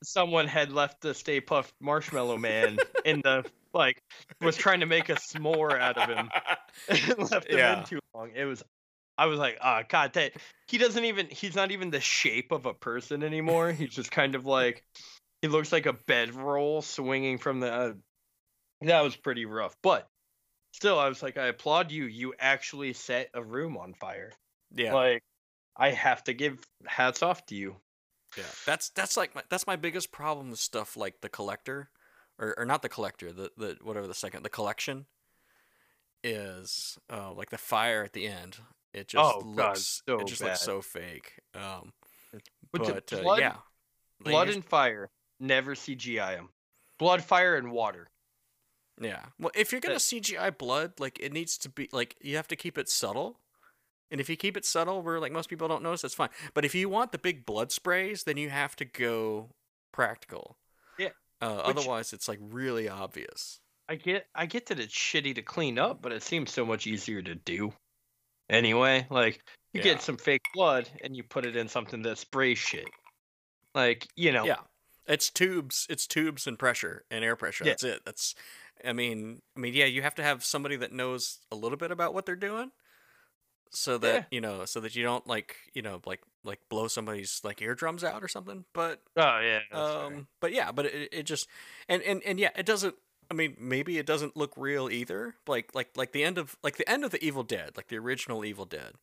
someone had left the Stay Puffed Marshmallow Man in the like was trying to make a s'more out of him and left yeah. him in too long. It was. I was like, oh, God, that he doesn't even he's not even the shape of a person anymore. He's just kind of like he looks like a bedroll swinging from the. Uh, that was pretty rough. But still, I was like, I applaud you. You actually set a room on fire. Yeah, like I have to give hats off to you. Yeah, that's that's like my, that's my biggest problem with stuff like The Collector or, or not The Collector, the, the whatever the second the collection is uh, like the fire at the end. It just oh, looks God, so it just bad. looks so fake. Um, but but blood, uh, yeah, blood like, and fire never C G I them. Blood, fire, and water. Yeah. Well, if you're gonna that, C G I blood, like it needs to be like you have to keep it subtle. And if you keep it subtle, where like most people don't notice, that's fine. But if you want the big blood sprays, then you have to go practical. Yeah. Uh, Which, otherwise, it's like really obvious. I get I get that it's shitty to clean up, but it seems so much easier to do. Anyway, like you yeah. get some fake blood and you put it in something that sprays shit, like you know. Yeah, it's tubes. It's tubes and pressure and air pressure. Yeah. That's it. That's, I mean, I mean, yeah, you have to have somebody that knows a little bit about what they're doing, so that yeah. you know, so that you don't like, you know, like like blow somebody's like eardrums out or something. But oh yeah, that's um, fair. but yeah, but it it just and and and yeah, it doesn't. I mean, maybe it doesn't look real either. Like, like, like the end of like the end of the Evil Dead, like the original Evil Dead.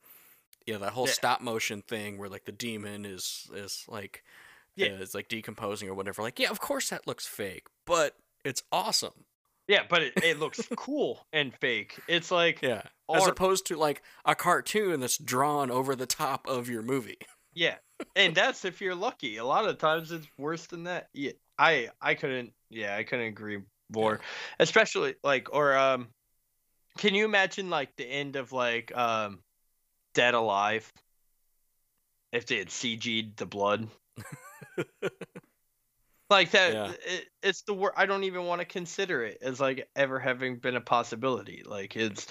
You know, that whole yeah. stop motion thing where like the demon is is like, yeah, is like decomposing or whatever. Like, yeah, of course that looks fake, but it's awesome. Yeah, but it, it looks cool and fake. It's like yeah, as art. opposed to like a cartoon that's drawn over the top of your movie. Yeah, and that's if you're lucky. A lot of times it's worse than that. Yeah, I I couldn't. Yeah, I couldn't agree. More especially like or um can you imagine like the end of like um Dead Alive if they had C G'd the blood? Like that yeah. it, it's the word I don't even want to consider it as like ever having been a possibility. Like it's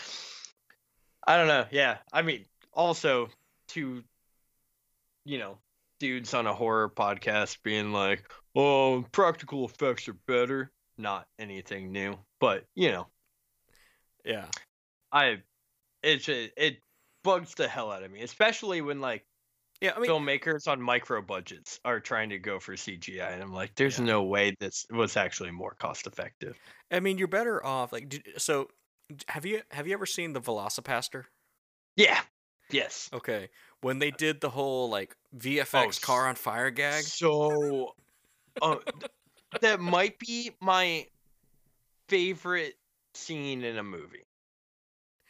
I don't know. Yeah, I mean also to you know dudes on a horror podcast being like, oh, practical effects are better. Not anything new, but you know, Yeah. I, it's it, it bugs the hell out of me, especially when like yeah, I mean, filmmakers on micro budgets are trying to go for C G I, and I'm like, there's yeah. no way this was actually more cost effective. I mean, you're better off like do, so. Have you have you ever seen the Velocipastor? Yeah. Yes. Okay. When they did the whole like V F X oh, car on fire gag, so uh, that might be my favorite scene in a movie.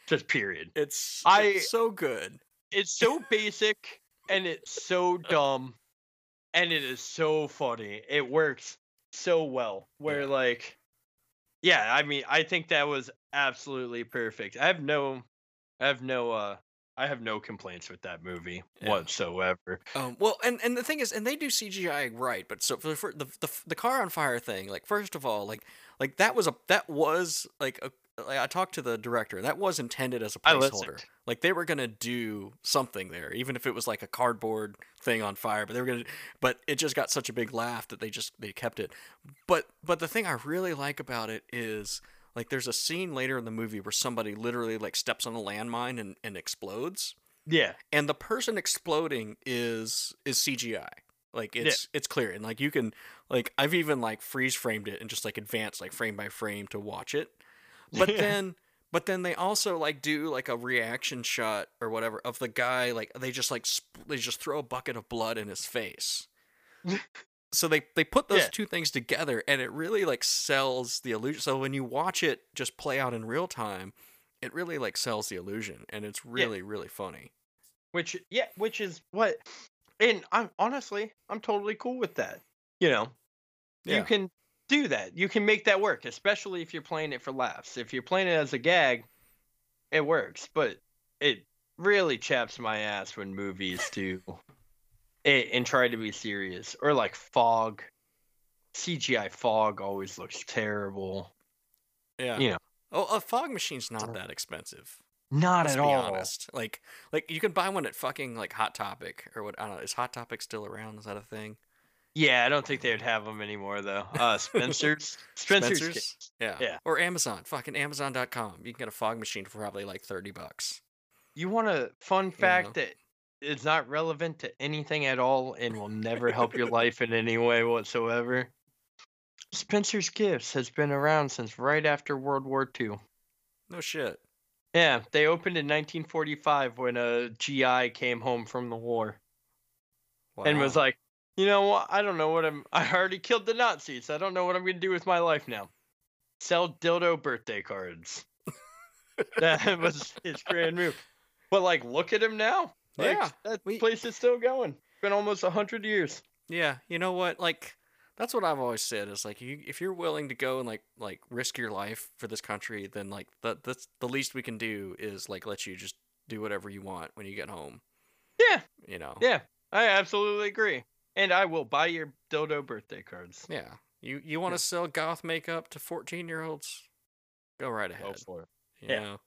Just period. It's, I, it's so good. It's so basic and it's so dumb and it is so funny. It works so well. Where yeah. like, yeah, I mean, I think that was absolutely perfect. I have no, I have no, uh, I have no complaints with that movie yeah. whatsoever. Um, well, and, and the thing is, and they do C G I right, but so for, for the, the the car on fire thing, like first of all, like like that was a that was like a. Like I talked to the director. That was intended as a placeholder. Like they were gonna do something there, even if it was like a cardboard thing on fire. But they were gonna, but it just got such a big laugh that they just they kept it. But but the thing I really like about it is like there's a scene later in the movie where somebody literally like steps on a landmine and, and explodes. Yeah. And the person exploding is is C G I. Like it's yeah. it's clear, and like you can like I've even like freeze framed it and just like advanced like frame by frame to watch it. But yeah. then, but then they also like do like a reaction shot or whatever of the guy. Like they just like sp- they just throw a bucket of blood in his face. So they they put those yeah. two things together, and it really like sells the illusion. So when you watch it just play out in real time, it really like sells the illusion, and it's really yeah. really funny. Which yeah, which is what, and I'm honestly I'm totally cool with that. You know, yeah. you can. Do that. You can make that work, especially if you're playing it for laughs. If you're playing it as a gag, it works. But it really chaps my ass when movies do it and try to be serious. Or like fog. C G I fog always looks terrible. Yeah. You know. Oh, a fog machine's not that expensive. Not at all. Let's be honest. Like like you can buy one at fucking like Hot Topic or what I don't know. Is Hot Topic still around? Is that a thing? Yeah, I don't think they would have them anymore, though. Uh, Spencer's. Spencer's. Spencer's? Yeah. yeah. Or Amazon. Fucking Amazon dot com. You can get a fog machine for probably like thirty bucks. You want a fun fact yeah. that is not relevant to anything at all and will never help your life in any way whatsoever? Spencer's Gifts has been around since right after World War Two. No shit. Yeah, they opened in nineteen forty-five when a G I came home from the war. Wow. And was like, you know what? I don't know what I'm... I already killed the Nazis. I don't know what I'm going to do with my life now. Sell dildo birthday cards. That was his grand move. But, like, look at him now. Like, yeah. That we... place is still going. It's been almost one hundred years. Yeah. You know what? Like, that's what I've always said. Is, like, you, if you're willing to go and, like, like risk your life for this country, then, like, the, that's the least we can do is, like, let you just do whatever you want when you get home. Yeah. You know? Yeah. I absolutely agree. And I will buy your dildo birthday cards. Yeah. You you want to yeah. sell goth makeup to fourteen-year-olds? Go right ahead. Go for it. You yeah. know?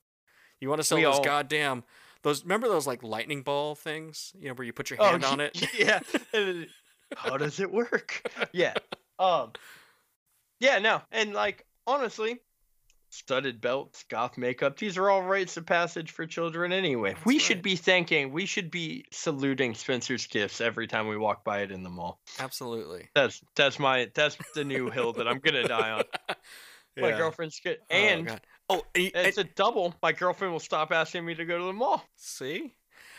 You want to sell we those all... goddamn... those? Remember those, like, lightning ball things? You know, where you put your hand oh, on it? Yeah. How does it work? Yeah. Um. Yeah, no. And, like, honestly, studded belts, goth makeup, these are all rites of passage for children anyway. That's we right. should be thanking, we should be saluting Spencer's Gifts every time we walk by it in the mall. Absolutely. That's that's my that's the new hill that I'm gonna die on. Yeah. My girlfriend's good, and oh, oh it, it's it, a double. My girlfriend will stop asking me to go to the mall. See,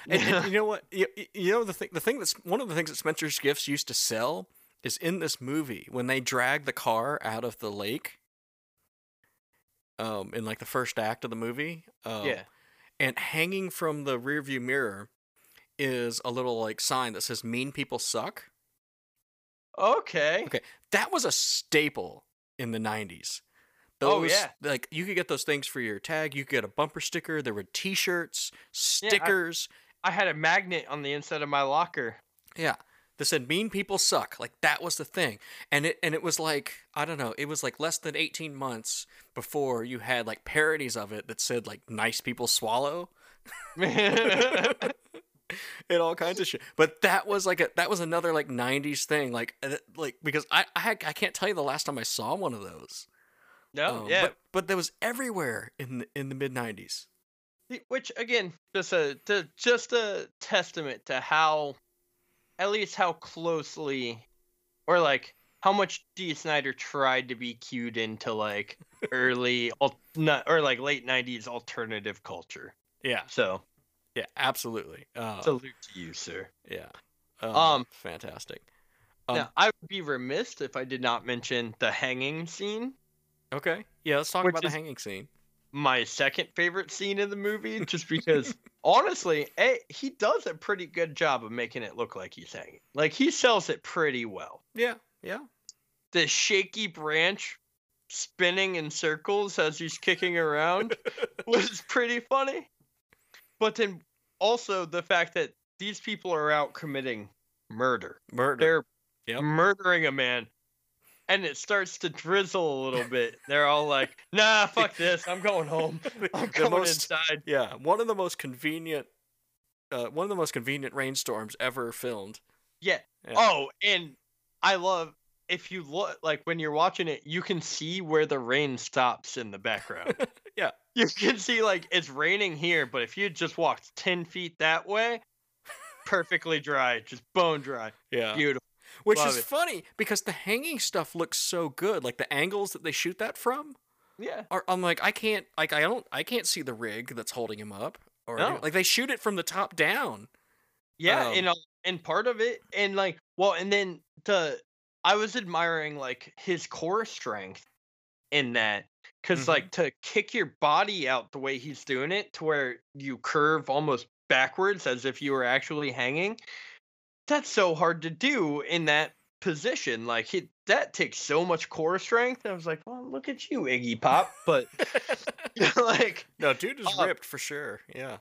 and, yeah. and you know what? You, you know the thing. The thing that's one of the things that Spencer's Gifts used to sell is in this movie when they drag the car out of the lake. Um, in like the first act of the movie. Um, yeah. And hanging from the rearview mirror is a little like sign that says mean people suck. Okay. Okay. That was a staple in the nineties. Those, oh, yeah. Like you could get those things for your tag. You could get a bumper sticker. There were t-shirts, stickers. Yeah, I, I had a magnet on the inside of my locker. Yeah. That said mean people suck. Like that was the thing. And it and it was like, I don't know, it was like less than eighteen months before you had like parodies of it that said like nice people swallow and all kinds of shit. But that was like a that was another like nineties thing. Like like because I I, had, I can't tell you the last time I saw one of those. No, um, yeah. But, but that was everywhere in the, in the mid nineties. Which, again, just a to, just a testament to how, at least how closely, or like how much Dee Snider tried to be cued into like early al not, or like late nineties alternative culture. Yeah. So. Yeah, absolutely. Uh, Salute to you, sir. Yeah. Um, um fantastic. Um, now, I would be remiss if I did not mention the hanging scene. Okay. Yeah, let's talk about the hanging scene. My second favorite scene in the movie, just because honestly, a, he does a pretty good job of making it look like he's hanging. Like, he sells it pretty well. Yeah, yeah. The shaky branch spinning in circles as he's kicking around was pretty funny. But then also the fact that these people are out committing murder. Murder. They're yep. murdering a man. And it starts to drizzle a little bit. They're all like, nah, fuck this. I'm going home. I'm going most, inside. Yeah. One of the most convenient uh, one of the most convenient rainstorms ever filmed. Yeah. yeah. Oh, and I love if you look, like when you're watching it, you can see where the rain stops in the background. Yeah. You can see like it's raining here, but if you just walked ten feet that way, perfectly dry, just bone dry. Yeah. Beautiful. Which Love is it. funny because the hanging stuff looks so good, like the angles that they shoot that from. Yeah, are, I'm like I can't, like I don't, I can't see the rig that's holding him up, or no. like they shoot it from the top down. Yeah, um, and uh, and part of it, and like well, and then the I was admiring like his core strength in that, because mm-hmm. like to kick your body out the way he's doing it, to where you curve almost backwards as if you were actually hanging. That's so hard to do in that position. Like he, that takes so much core strength. I was like, well, look at you, Iggy Pop. But like, no, dude is uh, ripped for sure. Yeah.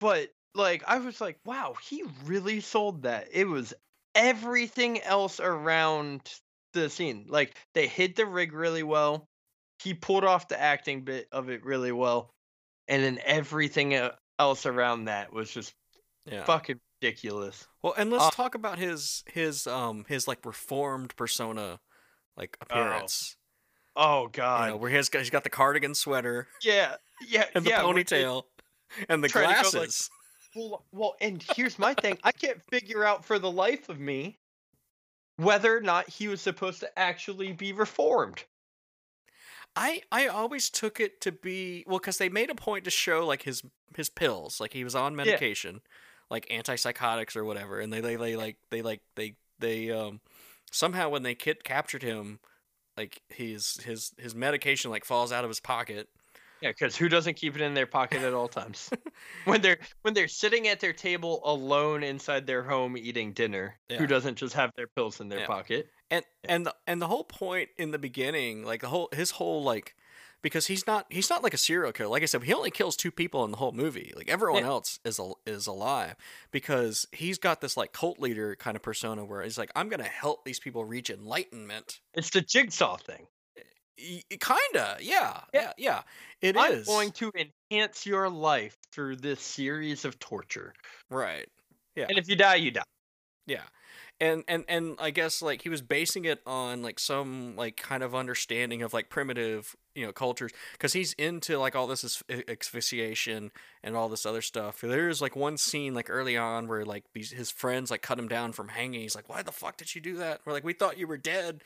But like, I was like, wow, he really sold that. It was everything else around the scene. Like they hid the rig really well. He pulled off the acting bit of it really well. And then everything else around that was just yeah. fucking ridiculous. Well, and let's uh, talk about his his um his like reformed persona, like appearance. Oh, oh god, you know, where he's got he's got the cardigan sweater. Yeah, yeah, and the yeah, ponytail, it, and the glasses. Go, like, well, well, and here's my thing: I can't figure out for the life of me whether or not he was supposed to actually be reformed. I I always took it to be well, because they made a point to show like his his pills, like he was on medication. Yeah. Like antipsychotics or whatever, and they they, they like they like they they um somehow when they kid captured him, like his his his medication like falls out of his pocket. Yeah, because who doesn't keep it in their pocket at all times? when they're when they're sitting at their table alone inside their home eating dinner, yeah. who doesn't just have their pills in their yeah. pocket? And yeah. and the, and the whole point in the beginning, like the whole his whole like. Because he's not he's not like a serial killer. Like I said, he only kills two people in the whole movie. Like everyone yeah. else is al is alive because he's got this like cult leader kind of persona where he's like, I'm going to help these people reach enlightenment. It's the Jigsaw thing. Kinda. Yeah. Yeah. Yeah. It I'm is. I'm going to enhance your life through this series of torture. Right. Yeah. And if you die, you die. Yeah. And, and and I guess like he was basing it on like some like kind of understanding of like primitive, you know, cultures, because he's into like all this asphyxiation and all this other stuff. There's like one scene like early on where like these his friends like cut him down from hanging. He's like, why the fuck did you do that? We're like, we thought you were dead,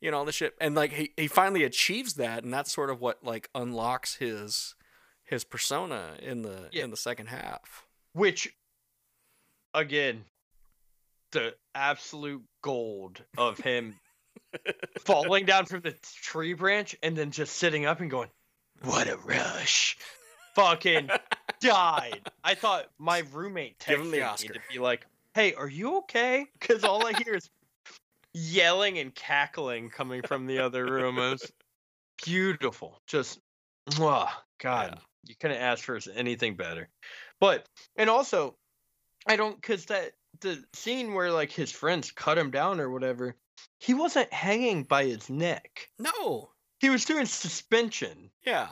you know, all this shit. And like he, he finally achieves that, and that's sort of what like unlocks his his persona in the yeah. in the second half. Which again, the absolute gold of him falling down from the tree branch and then just sitting up and going, what a rush. Fucking died. I thought my roommate texted me to be like, hey, are you okay? Because all I hear is yelling and cackling coming from the other room. It was beautiful. Just, oh, God, yeah. you couldn't ask for anything better. But, and also, I don't, because that, the scene where like his friends cut him down or whatever, he wasn't hanging by his neck. No, he was doing suspension. Yeah.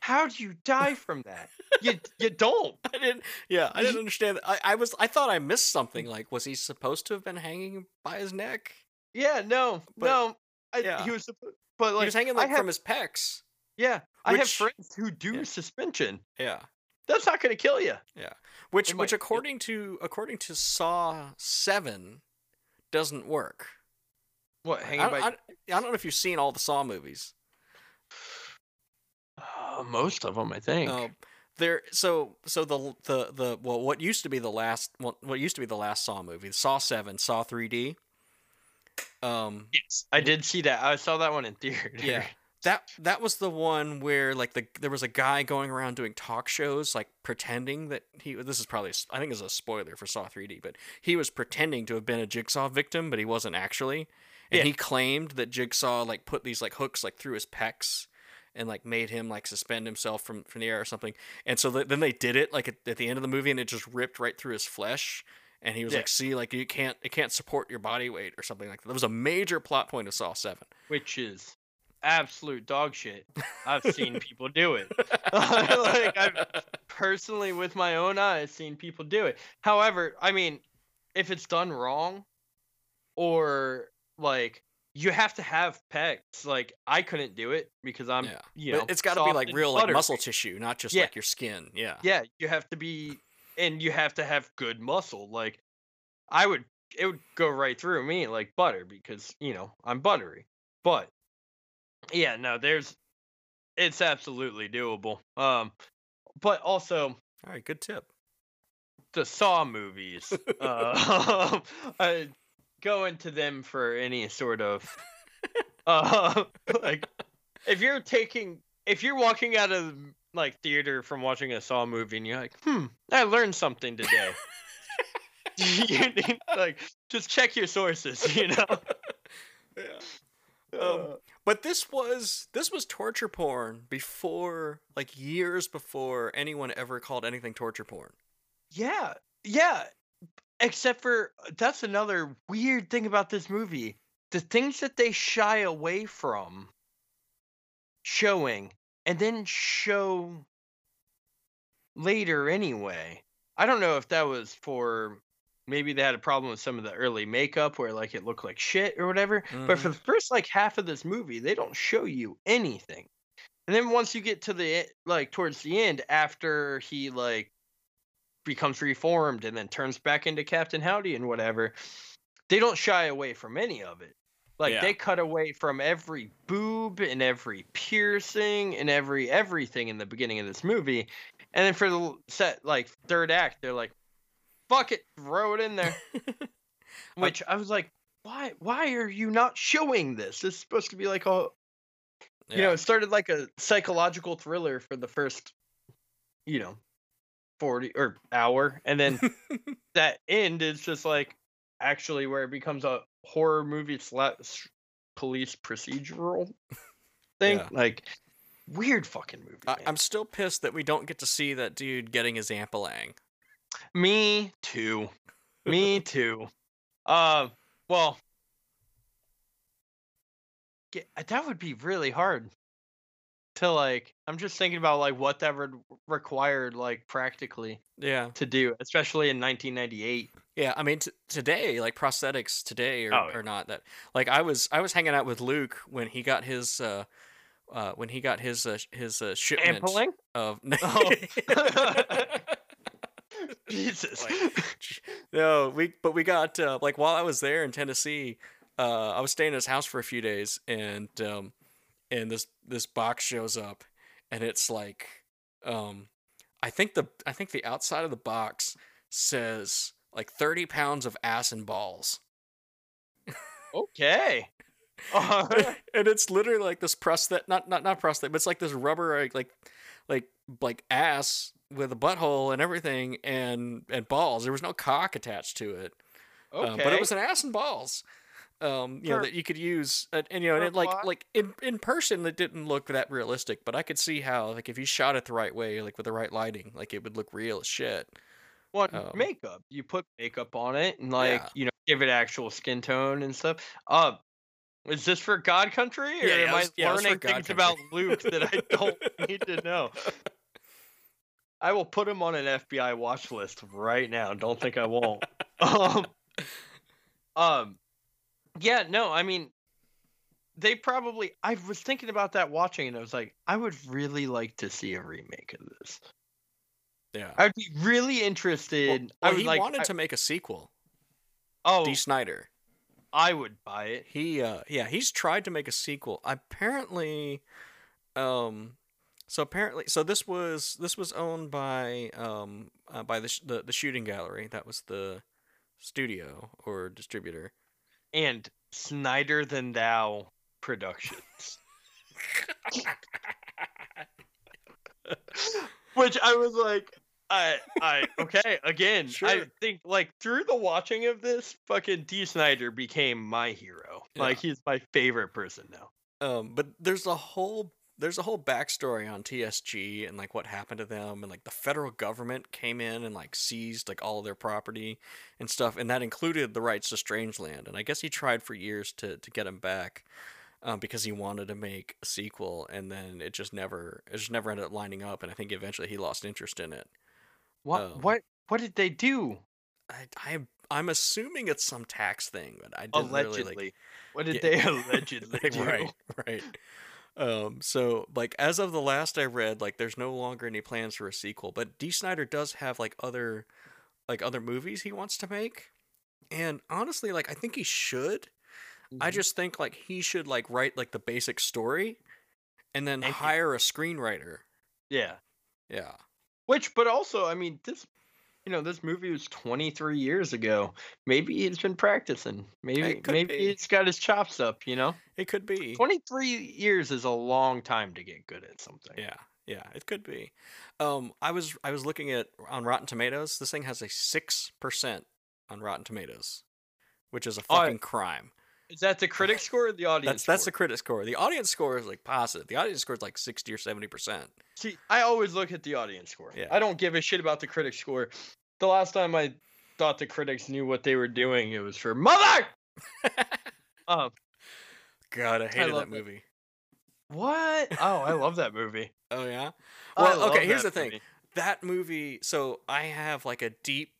How do you die from that? you you don't. I didn't. Yeah, I didn't understand. I I was I thought I missed something. Like, was he supposed to have been hanging by his neck? Yeah. No. But, no. I, yeah. He was, but like he was hanging like I from have, his pecs. Yeah, I which, have friends who do yeah. suspension. Yeah, that's not going to kill you. Yeah, which it which might, according yeah. to according to Saw seven doesn't work. What hanging I by? I, I don't know if you've seen all the Saw movies. Uh, most of them, I think. Uh, there, so so the the the well, what used to be the last well, what used to be the last Saw movie, Saw seven, Saw three D. Um, yes, I did see that. I saw that one in theater. Yeah, that that was the one where like the there was a guy going around doing talk shows, like pretending that he. This is probably I think it's a spoiler for Saw three D, but he was pretending to have been a Jigsaw victim, but he wasn't actually. And yeah. he claimed that Jigsaw like put these like hooks like through his pecs and like made him like suspend himself from, from the air or something. And so th- then they did it like at, at the end of the movie, and it just ripped right through his flesh. And he was yeah. like, see, like you can't, it can't support your body weight or something like that. That was a major plot point of Saw seven. Which is absolute dog shit. I've seen people do it. Like I've personally with my own eyes seen people do it. However, I mean, if it's done wrong or like, you have to have pecs. Like I couldn't do it because I'm, yeah. you know, but it's got to be like real like muscle tissue, not just yeah. like your skin. Yeah, yeah. You have to be, and you have to have good muscle. Like I would, it would go right through me like butter because you know I'm buttery. But yeah, no, there's, it's absolutely doable. Um, but also, all right, good tip. The Saw movies. uh, I, Go into them for any sort of, uh, like, if you're taking, if you're walking out of, like, theater from watching a Saw movie and you're like, hmm, I learned something today. You need, like, just check your sources, you know? Yeah. Um, but this was, this was torture porn before, like, years before anyone ever called anything torture porn. Yeah, yeah. Except for, that's another weird thing about this movie. The things that they shy away from showing, and then show later anyway. I don't know if that was for, maybe they had a problem with some of the early makeup where like it looked like shit or whatever. Mm-hmm. But for the first like half of this movie, they don't show you anything. And then once you get to the, like towards the end, after he like, becomes reformed and then turns back into Captain Howdy and whatever, they don't shy away from any of it. Like yeah. they cut away from every boob and every piercing and every everything in the beginning of this movie, and then for the set like third act they're like, fuck it, throw it in there. Which I was like, why why are you not showing this? This is supposed to be like a yeah. you know, it started like a psychological thriller for the first you know forty or hour, and then that end is just like actually where it becomes a horror movie slash police procedural thing. Yeah. Like weird fucking movie. I- I'm still pissed that we don't get to see that dude getting his ampelang. Me too. Me too. Um. Uh, well, get, that would be really hard. To like, I'm just thinking about like what that re- required like practically, yeah, to do, especially in nineteen ninety-eight. Yeah, I mean t- today, like prosthetics today or, oh, yeah. or not that. Like I was, I was hanging out with Luke when he got his, uh, uh when he got his uh, his uh, shipment Ampling? Of. Oh. Jesus. Like, no, we but we got uh, like while I was there in Tennessee, uh, I was staying at his house for a few days and. Um, And this, this box shows up, and it's like, um, I think the I think the outside of the box says like thirty pounds of ass and balls. Okay. Uh-huh. and, and it's literally like this prosthetic, not not not prosthetic, but it's like this rubber like like like like ass with a butthole and everything, and and balls. There was no cock attached to it. Okay. Um, but it was an ass and balls. Um, you know, that you could use, uh, and you know, and it, like like in, in person, it didn't look that realistic. But I could see how, like, if you shot it the right way, like with the right lighting, like it would look real as shit. Well, um, makeup, you put makeup on it, and like yeah. you know, give it actual skin tone and stuff. Uh, is this for God Country, or yeah, yeah, am I was, yeah, learning things country. About Luke that I don't need to know? I will put him on an F B I watch list right now. Don't think I won't. um. um Yeah, no, I mean, they probably, I was thinking about that watching, and I was like, I would really like to see a remake of this. Yeah. I'd be really interested. Well, well, I would he like, wanted I, to make a sequel. Oh. Dee Snider. I would buy it. He, uh, yeah, he's tried to make a sequel. Apparently, um, so apparently, so this was this was owned by um uh, by the, sh- the the shooting gallery. That was the studio or distributor. And Snider Than Thou Productions. Which I was like, I, I, okay, again, sure. I think, like, through the watching of this, fucking Dee Snider became my hero. Yeah. Like, he's my favorite person now. Um, but there's a whole, there's a whole backstory on T S G and, like, what happened to them, and, like, the federal government came in and, like, seized, like, all of their property and stuff, and that included the rights to Strangeland, and I guess he tried for years to, to get him back. Um, because he wanted to make a sequel, and then it just never, it just never ended up lining up, and I think eventually he lost interest in it. What, um, what, what did they do? I, I, I'm assuming it's some tax thing, but I didn't allegedly. really like. What did get, they allegedly do? Right, right. Um, so like as of the last I read, like there's no longer any plans for a sequel, but Dee Snider does have like other, like other movies he wants to make, and honestly, like I think he should. I just think like he should like write like the basic story and then and hire a screenwriter. Yeah. Yeah. Which, but also, I mean, this, you know, this movie was twenty-three years ago. Maybe he's been practicing. Maybe, maybe he's got his chops up, you know? It could be. twenty-three years is a long time to get good at something. Yeah. Yeah. It could be. Um, I was, I was looking at on Rotten Tomatoes. This thing has a six percent on Rotten Tomatoes, which is a fucking uh, crime. Is that the critic score or the audience that's, score? That's the critic score. The audience score is like positive. The audience score is like sixty or seventy percent. See, I always look at the audience score. Yeah. I don't give a shit about the critic score. The last time I thought the critics knew what they were doing, it was for Mother! um, God, I hated I that movie. It. What? Oh, I love that movie. Oh, yeah? Well, okay, here's the movie. thing. That movie, so I have like a deep,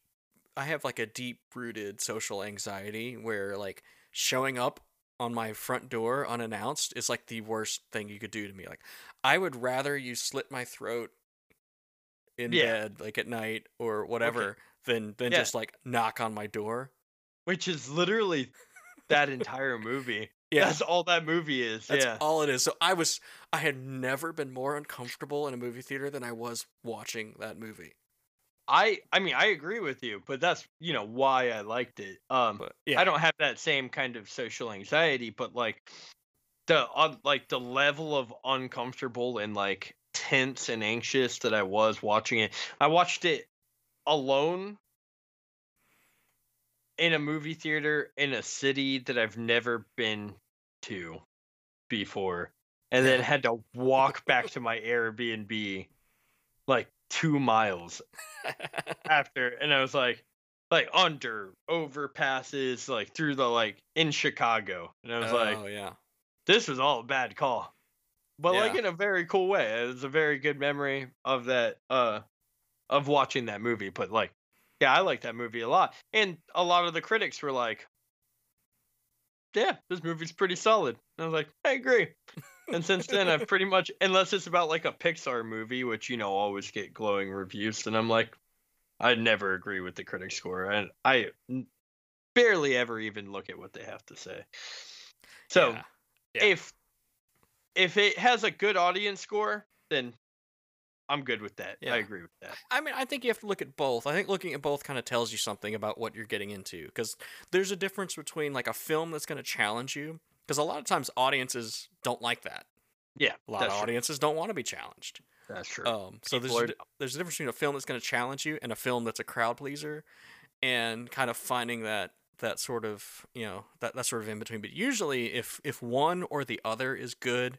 I have like a deep-rooted social anxiety where like, showing up on my front door unannounced is like the worst thing you could do to me. Like, I would rather you slit my throat in yeah. bed, like at night or whatever, okay. than than yeah. just like knock on my door. Which is literally that entire movie. Yeah, that's all that movie is. That's yeah. all it is. So I was, I had never been more uncomfortable in a movie theater than I was watching that movie. I, I mean, I agree with you, but that's, you know, why I liked it. Um, but, yeah. I don't have that same kind of social anxiety, but like the, uh, like the level of uncomfortable and like tense and anxious that I was watching it. I watched it alone in a movie theater in a city that I've never been to before. And then had to walk back to my Airbnb, like, two miles after, and I was like like under overpasses, like through the like in Chicago, and I was oh, like oh yeah this was all a bad call, but yeah. like in a very cool way. It was a very good memory of that uh of watching that movie, but like yeah I like that movie a lot, and a lot of the critics were like, yeah, this movie's pretty solid, and I was like, I agree. And since then, I've pretty much, unless it's about like a Pixar movie, which, you know, always get glowing reviews, and I'm like, I never agree with the critic score, and I barely ever even look at what they have to say. So yeah. Yeah. if if it has a good audience score, then I'm good with that. Yeah. I agree with that. I mean, I think you have to look at both. I think looking at both kind of tells you something about what you're getting into, because there's a difference between like a film that's going to challenge you. Because a lot of times audiences don't like that. Yeah, a lot of audiences true. don't want to be challenged. That's true. Um, so there's a, there's a difference between a film that's going to challenge you and a film that's a crowd pleaser, and kind of finding that that sort of you know that that sort of in between. But usually, if if one or the other is good,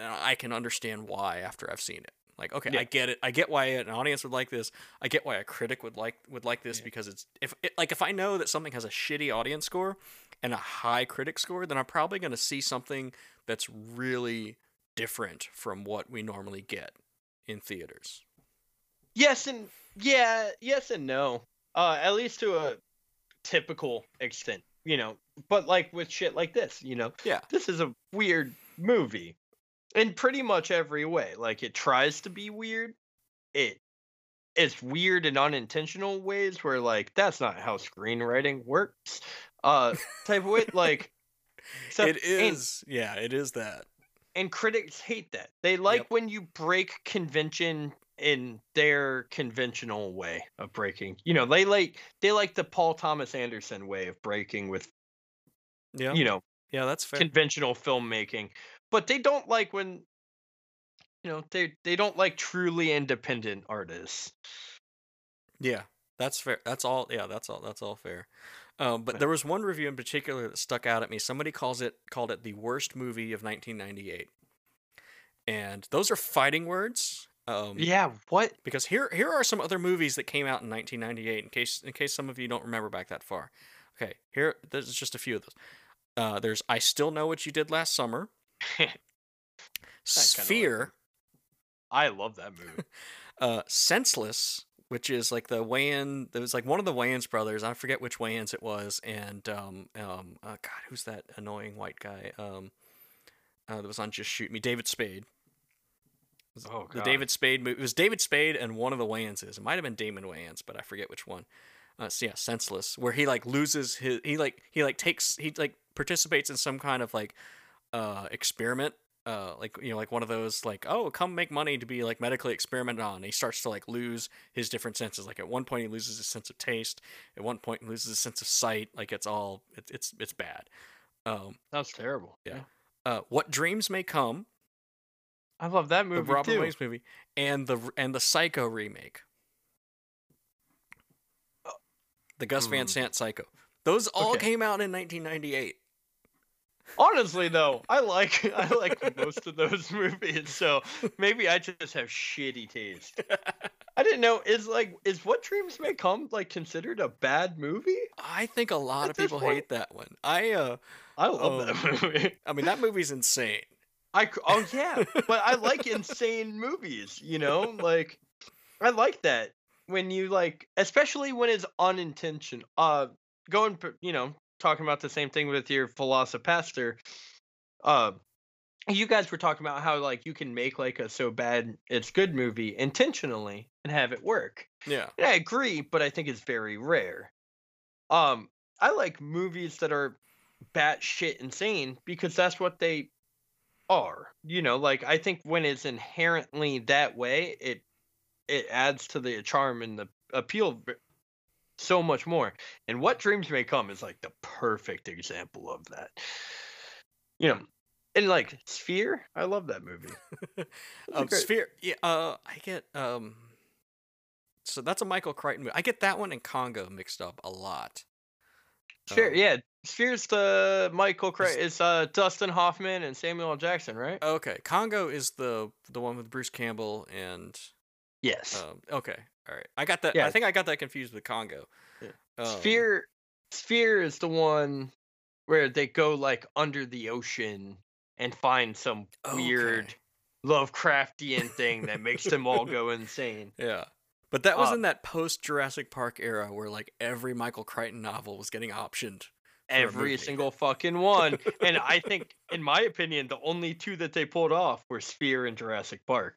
I can understand why after I've seen it. Like, okay, yeah. I get it. I get why an audience would like this. I get why a critic would like would like this yeah. because it's if it, like if I know that something has a shitty audience score and a high critic score, then I'm probably going to see something that's really different from what we normally get in theaters. Yes and yeah, yes and no. Uh, at least to a typical extent. you know, but like with shit like this, you know, yeah, this is a weird movie in pretty much every way. Like, it tries to be weird. It it's weird in unintentional ways where, like, that's not how screenwriting works. Uh, type of way, like, except, it is. And, yeah, it is that. And critics hate that. They like yep. when you break convention in their conventional way of breaking. You know, they like they like the Paul Thomas Anderson way of breaking with, yeah, you know, yeah, that's fair. Conventional filmmaking. But they don't like when, you know, they they don't like truly independent artists. Yeah, that's fair. That's all. Yeah, that's all. That's all fair. Um, but there was one review in particular that stuck out at me. Somebody calls it called it the worst movie of nineteen ninety-eight, and those are fighting words. Um, yeah, what? Because here here are some other movies that came out in nineteen ninety-eight. In case in case some of you don't remember back that far. Okay, here there's just a few of those. Uh, there's I Still Know What You Did Last Summer. Sphere. I love that movie. uh, Senseless, which is like the Wayans. It was like one of the Wayans brothers. I forget which Wayans it was. And um, um, uh, God, who's that annoying white guy? Um, uh, that was on Just Shoot Me. David Spade. Oh, God. The David Spade movie. It was David Spade and one of the Wayanses. It might have been Damon Wayans, but I forget which one. Uh, so yeah, Senseless, where he like loses his. He like he like takes he like participates in some kind of like uh experiment. Uh, like, you know, like one of those, like, oh, come make money to be like medically experimented on. And he starts to like lose his different senses. Like at one point he loses his sense of taste. At one point he loses his sense of sight. Like it's all, it, it's, it's bad. Um, That's terrible. Yeah. yeah. Uh, What Dreams May Come. I love that movie. The Robert Englund movie and the, and the Psycho remake. Oh. The Gus mm. Van Sant Psycho. Those all okay. came out in nineteen ninety-eight. Honestly, though, I like I like most of those movies, so maybe I just have shitty taste. I didn't know. Is like is What Dreams May Come like considered a bad movie? I think a lot At of people point, hate that one. I uh, I love um, that movie. I mean, that movie's insane. I oh yeah, but I like insane movies. You know, like I like that when you like, especially when it's unintentional. Uh, going you know. Talking about the same thing with your Velocipastor. Uh, you guys were talking about how like you can make like a so bad it's good movie intentionally and have it work. Yeah. And I agree, but I think it's very rare. Um, I like movies that are batshit insane because that's what they are. You know, like I think when it's inherently that way, it it adds to the charm and the appeal so much more. And What Dreams May Come is like the perfect example of that, you know. And like Sphere, I love that movie. um, great... Sphere, yeah. uh I get um so that's a Michael Crichton movie. I get that one and Congo mixed up a lot. Sure. Um, yeah, Sphere's the Michael Crichton. It's uh Dustin Hoffman and Samuel L. Jackson, right? Okay. Congo is the the one with Bruce Campbell and yes. Um, okay. All right. I got that. Yeah. I think I got that confused with Congo. Yeah. Um, Sphere, Sphere is the one where they go like under the ocean and find some okay. weird Lovecraftian thing that makes them all go insane. Yeah. But that was uh, in that post Jurassic Park era where like every Michael Crichton novel was getting optioned. Every single fucking one. And I think, in my opinion, the only two that they pulled off were Sphere and Jurassic Park.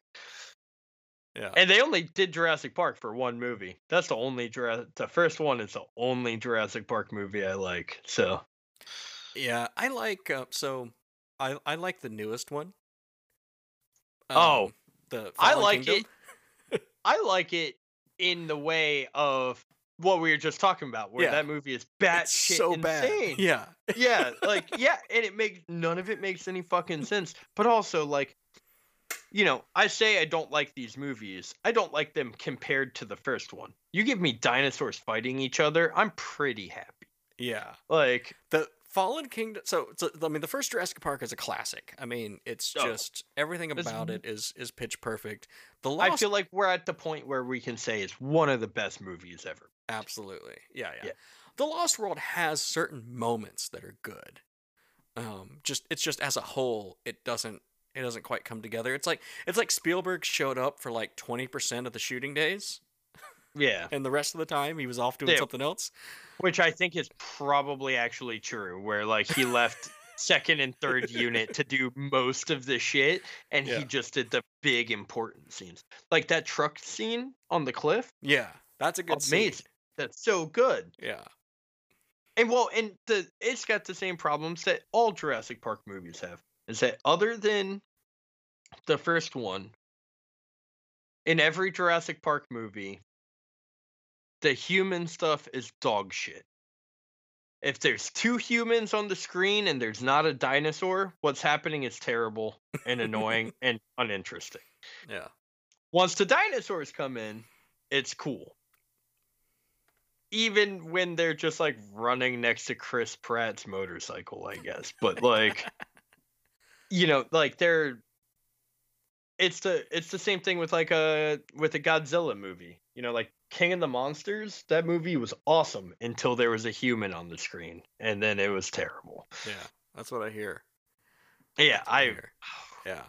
Yeah. And they only did Jurassic Park for one movie. That's the only Jurassic. The first one is the only Jurassic Park movie I like. So, yeah, I like. Uh, so, I I like the newest one. Um, oh, the Fallen I like Kingdom. it. I like it in the way of what we were just talking about, where yeah. that movie is batshit so insane. Bad. Yeah, yeah, like yeah, and it makes none of it makes any fucking sense. But also, like. You know, I say I don't like these movies. I don't like them compared to the first one. You give me dinosaurs fighting each other, I'm pretty happy. Yeah. Like the Fallen Kingdom. So, so I mean, the first Jurassic Park is a classic. I mean, it's oh, just everything about it is is pitch perfect. The Lost, I feel like we're at the point where we can say it's one of the best movies ever. Absolutely. Yeah, yeah. yeah. The Lost World has certain moments that are good. Um, just it's just as a whole, it doesn't. It doesn't quite come together. It's like it's like Spielberg showed up for like twenty percent of the shooting days. Yeah. And the rest of the time he was off doing yeah. something else. Which I think is probably actually true, where like he left second and third unit to do most of the shit, and yeah. he just did the big important scenes. Like that truck scene on the cliff. Yeah. That's a good Amazing. scene. That's so good. Yeah. And well, and the it's got the same problems that all Jurassic Park movies have. Is that other than the first one, in every Jurassic Park movie, the human stuff is dog shit. If there's two humans on the screen and there's not a dinosaur, what's happening is terrible and annoying and uninteresting. Yeah. Once the dinosaurs come in, it's cool. Even when they're just like running next to Chris Pratt's motorcycle, I guess. But like, you know, like they're. It's the it's the same thing with like a with a Godzilla movie. You know, like King of the Monsters, that movie was awesome until there was a human on the screen, and then it was terrible. Yeah, that's what I hear. Yeah, that's what I, I hear. Yeah.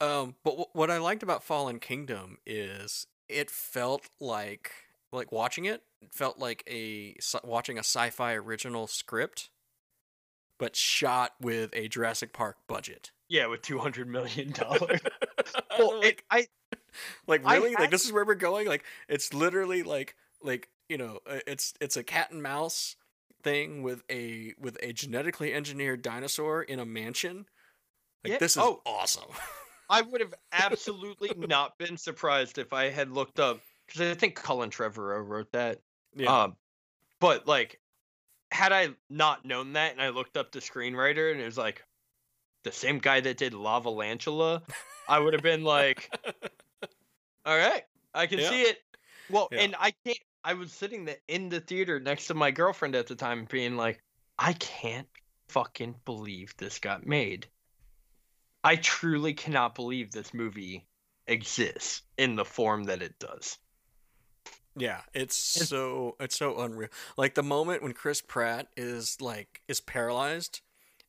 Um, but w- what I liked about Fallen Kingdom is it felt like like watching it, it felt like a watching a sci-fi original script, but shot with a Jurassic Park budget. Yeah, with two hundred million dollars. Well, like, it, I like really I like this is where we're going. Like it's literally like like you know it's it's a cat and mouse thing with a with a genetically engineered dinosaur in a mansion. Like yeah. this is oh, awesome. I would have absolutely not been surprised if I had looked up, because I think Colin Trevorrow wrote that. Yeah. Um, but like, had I not known that, and I looked up the screenwriter, and it was like the same guy that did Lavalantula, I would have been like, all right, I can yeah. see it. Well, yeah. and I can't, I was sitting in the theater next to my girlfriend at the time being like, I can't fucking believe this got made. I truly cannot believe this movie exists in the form that it does. Yeah, it's, it's so, it's so unreal. Like the moment when Chris Pratt is like, is paralyzed,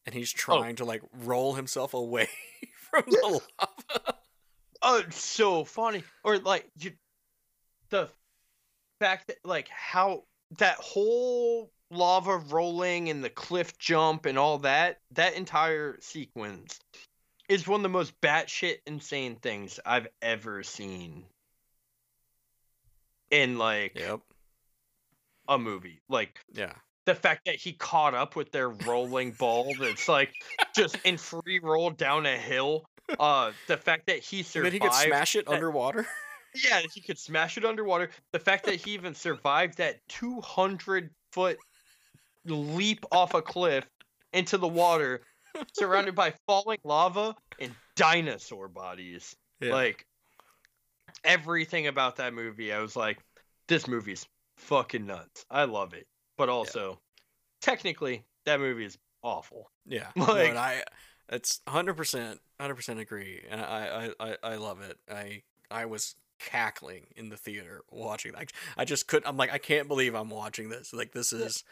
and he's trying oh. to like roll himself away from the lava. Oh, it's so funny. Or like you, the fact that like how that whole lava rolling and the cliff jump and all that, that entire sequence is one of the most batshit insane things I've ever seen in like yep. a movie. Like, yeah. The fact that he caught up with their rolling ball that's like just in free roll down a hill. Uh, the fact that he survived. And he could smash it that, underwater. Yeah, he could smash it underwater. The fact that he even survived that two hundred foot leap off a cliff into the water, surrounded by falling lava and dinosaur bodies. Yeah. Like everything about that movie, I was like, this movie's fucking nuts. I love it. But also, yeah. technically, that movie is awful. Yeah, like no, I, it's one hundred percent, one hundred percent agree, and I, I, I, I love it. I, I was cackling in the theater watching. I, I just couldn't. I'm like, I can't believe I'm watching this. Like this is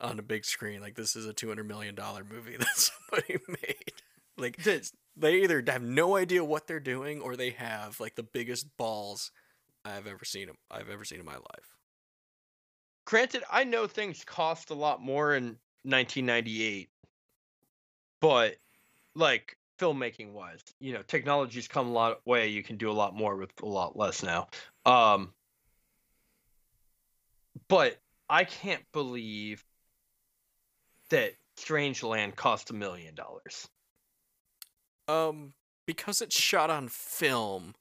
on a big screen. Like this is a two hundred million dollars movie that somebody made. Like this, they either have no idea what they're doing, or they have like the biggest balls I've ever seen. I've ever seen in my life. Granted, I know things cost a lot more in nineteen ninety-eight, but like filmmaking wise, you know, technology's come a lot way. You can do a lot more with a lot less now. Um, but I can't believe that Strangeland cost a million dollars. Um, because it's shot on film.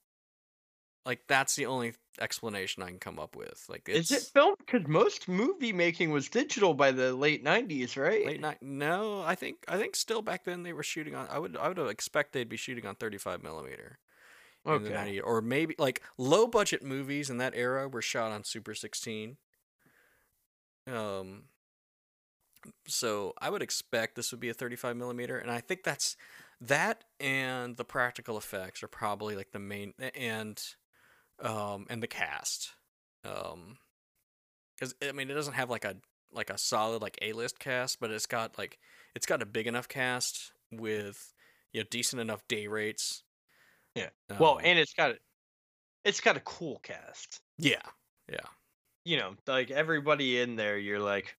Like that's the only explanation I can come up with. Like, it's... is it film? Because most movie making was digital by the late nineties, right? Late night? No, I think I think still back then they were shooting on. I would I would expect they'd be shooting on thirty-five millimeter. Okay. Or maybe like low budget movies in that era were shot on Super sixteen. Um. So I would expect this would be a thirty-five millimeter, and I think that's that, and the practical effects are probably like the main and. Um, and the cast, um, because I mean it doesn't have like a like a solid like A-list cast, but it's got like it's got a big enough cast with you know decent enough day rates. Yeah. Um, well, and it's got a, it's got a cool cast. Yeah. Yeah. you know, like everybody in there, you're like,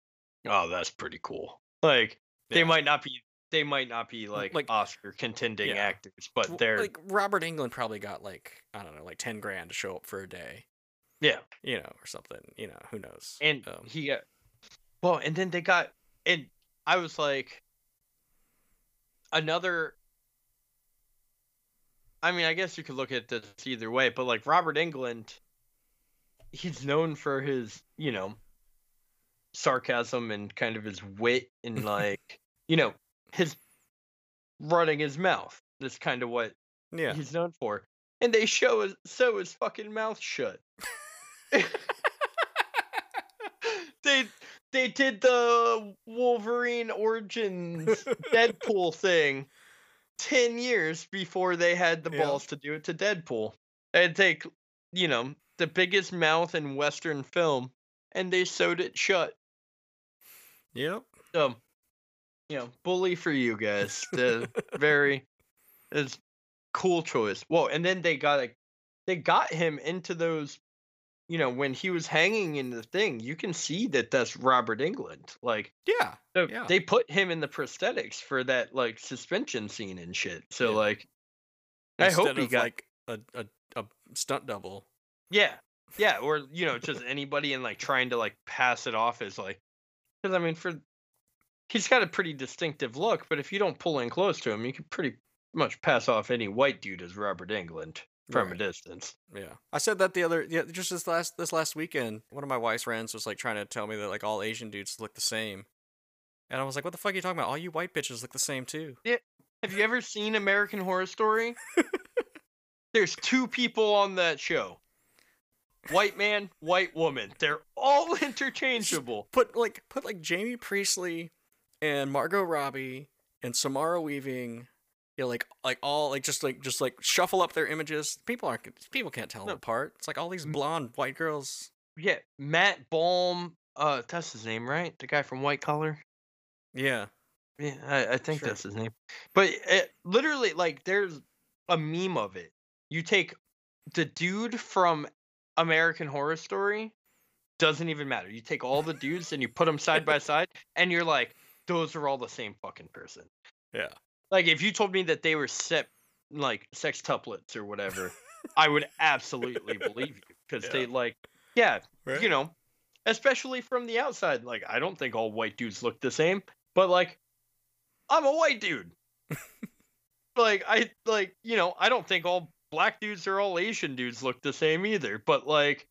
oh, that's pretty cool. Like yeah. they might not be, they might not be like, like Oscar contending yeah. actors, but they're like Robert Englund probably got like, I don't know, like ten grand to show up for a day. Yeah. You know, or something, you know, who knows? And um, he got, well, and then they got, and I was like, another, I mean, I guess you could look at this either way, but like Robert Englund, he's known for his, you know, sarcasm and kind of his wit and like, you know, his running his mouth. That's kind of what yeah. he's known for. And they show his, sew his fucking mouth shut. they they did the Wolverine Origins Deadpool thing ten years before they had the yeah. balls to do it to Deadpool. They'd take, you know, the biggest mouth in Western film, and they sewed it shut. Yep. So, you know, bully for you guys. The very, it's cool choice. Whoa, and then they got a, they got him into those, you know, when he was hanging in the thing, you can see that that's Robert Englund. Like, yeah, so yeah. they put him in the prosthetics for that like suspension scene and shit. So yeah. like, Instead I hope he of, got like a, a a stunt double. Yeah, yeah, or, you know, just anybody and, like, trying to, like, pass it off as, like... Because, I mean, for... He's got a pretty distinctive look, but if you don't pull in close to him, you can pretty much pass off any white dude as Robert Englund from right. a distance. Yeah. I said that the other... Yeah, just this last this last weekend, one of my wife's friends was, like, trying to tell me that, like, all Asian dudes look the same. And I was like, what the fuck are you talking about? All you white bitches look the same, too. Yeah. Have you ever seen American Horror Story? There's two people on that show. White man, white woman. They're all interchangeable. Put like put like Jamie Priestley and Margot Robbie and Samara Weaving, you know, like like all like just like just like shuffle up their images. People aren't people can't tell no. them apart. It's like all these blonde white girls. Yeah, Matt Baum, uh that's his name, right? The guy from White Collar? Yeah. Yeah, I, I think sure. that's his name. But it, literally like there's a meme of it. You take the dude from American Horror Story, doesn't even matter. You take all the dudes and you put them side by side, and you're like, those are all the same fucking person. Yeah. Like, if you told me that they were sep- like sextuplets or whatever, I would absolutely believe you. Because yeah. they, like, yeah, right? you know, especially from the outside, like, I don't think all white dudes look the same, but, like, I'm a white dude. like, I, like, you know, I don't think all black dudes or all Asian dudes look the same either, but like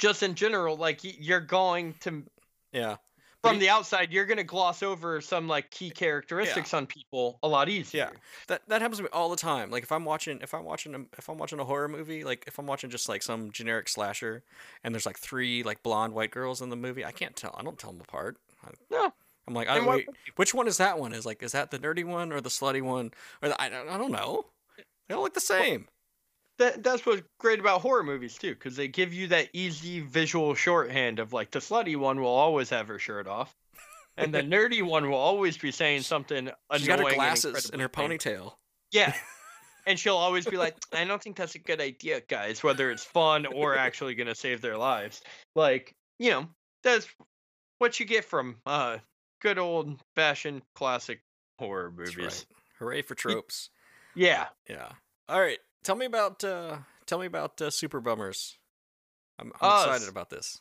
just in general, like you're going to yeah from the outside you're going to gloss over some like key characteristics yeah. on people a lot easier. Yeah. That that happens to me all the time. Like if I'm watching if I'm watching a, if I'm watching a horror movie, like if I'm watching just like some generic slasher and there's like three like blonde white girls in the movie, I can't tell. I don't tell them apart. I, no. I'm like, I don't, wait, which one is that one? Is like is that the nerdy one or the slutty one? Or the, I I don't know. They all look the same. Well, that that's what's great about horror movies too, because they give you that easy visual shorthand of like the slutty one will always have her shirt off, and the nerdy one will always be saying something annoying. She's got her glasses and, and her ponytail. Yeah, and she'll always be like, "I don't think that's a good idea, guys." Whether it's fun or actually going to save their lives, like you know, that's what you get from uh, good old fashioned classic horror movies. That's right. Hooray for tropes. Yeah. Yeah. All right. Tell me about uh, tell me about uh, Super Bummers. I'm, I'm uh, excited about this.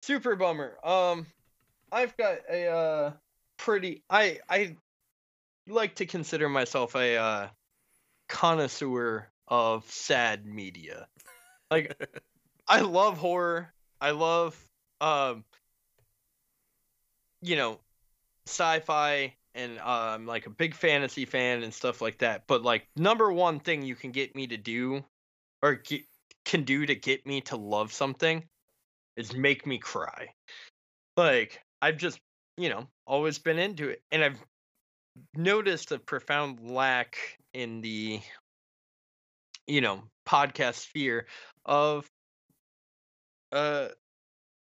Super Bummer. Um, I've got a uh, pretty. I I like to consider myself a uh, connoisseur of sad media. Like, I love horror. I love um, you know, sci-fi. And I'm um, like a big fantasy fan and stuff like that. But like number one thing you can get me to do or get, can do to get me to love something is make me cry. Like I've just, you know, always been into it. And I've noticed a profound lack in the, you know, podcast sphere of uh,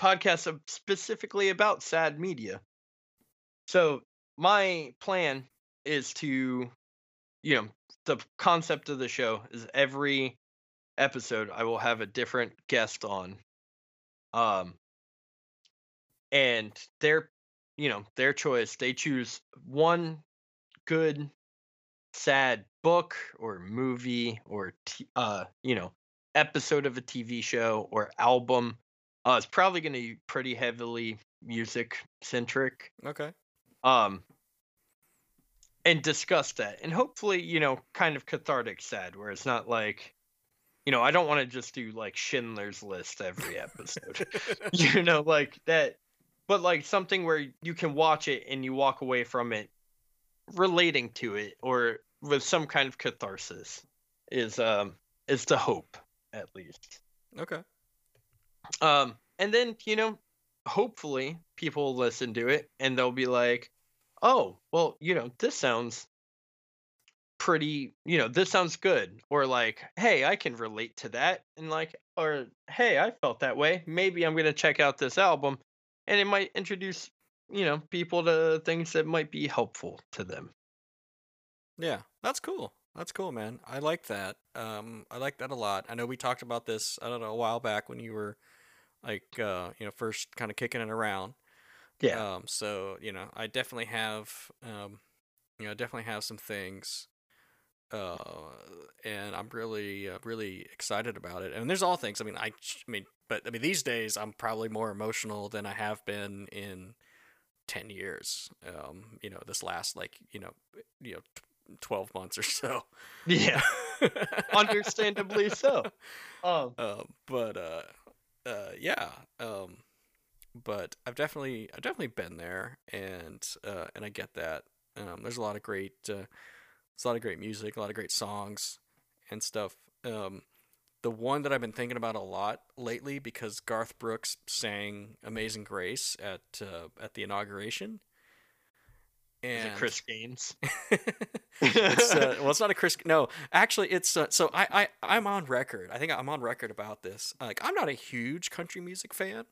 podcasts specifically about sad media. So my plan is to, you know, the concept of the show is every episode I will have a different guest on Um, and their, you know, their choice, they choose one good, sad book or movie or, t- uh, you know, episode of a T V show or album. Uh, it's probably going to be pretty heavily music centric. Okay. Um, and discuss that, and hopefully, you know, kind of cathartic sad, where it's not like, you know, I don't want to just do like Schindler's List every episode, you know, like that, but like something where you can watch it and you walk away from it relating to it or with some kind of catharsis is, um, is the hope, at least. Okay. Um, and then, you know, hopefully people listen to it and they'll be like, oh, well, you know, this sounds pretty, you know, this sounds good. Or like, hey, I can relate to that. And like, or hey, I felt that way. Maybe I'm going to check out this album. And it might introduce, you know, people to things that might be helpful to them. Yeah, that's cool. That's cool, man. I like that. Um, I like that a lot. I know we talked about this, I don't know, a while back when you were like, uh, you know, first kind of kicking it around. Yeah. Um, so, you know, I definitely have, um, you know, I definitely have some things, uh, and I'm really, uh, really excited about it. And there's all things. I mean, I, I mean, but I mean, these days I'm probably more emotional than I have been in ten years. Um, you know, this last, like, you know, you know, twelve months or so. Yeah. Understandably so. Um, uh, but, uh, uh, yeah. Um, But I've definitely, I've definitely been there, and uh, and I get that. Um, there's a lot of great, uh, there's a lot of great music, a lot of great songs, and stuff. Um, the one that I've been thinking about a lot lately, because Garth Brooks sang "Amazing Grace" at uh, at the inauguration. And is it Chris Gaines? it's, uh, well, it's not a Chris. No, actually, it's uh, so I, I I'm on record. I think I'm on record about this. Like, I'm not a huge country music fan.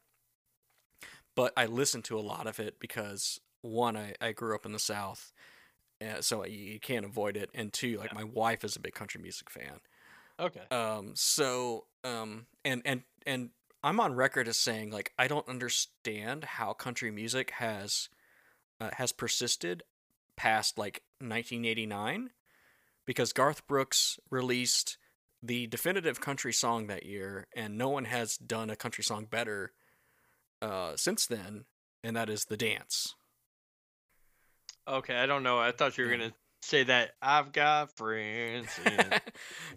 But I listen to a lot of it because, one, I, I grew up in the South, uh, so you, you can't avoid it. And two, like, yeah. My wife is a big country music fan. Okay. Um. So, um. And, and, and I'm on record as saying, like, I don't understand how country music has uh, has persisted past, like, nineteen eighty-nine, because Garth Brooks released the definitive country song that year, and no one has done a country song better uh since then, and that is The Dance. Okay, I don't know. I thought you were gonna say that I've got friends.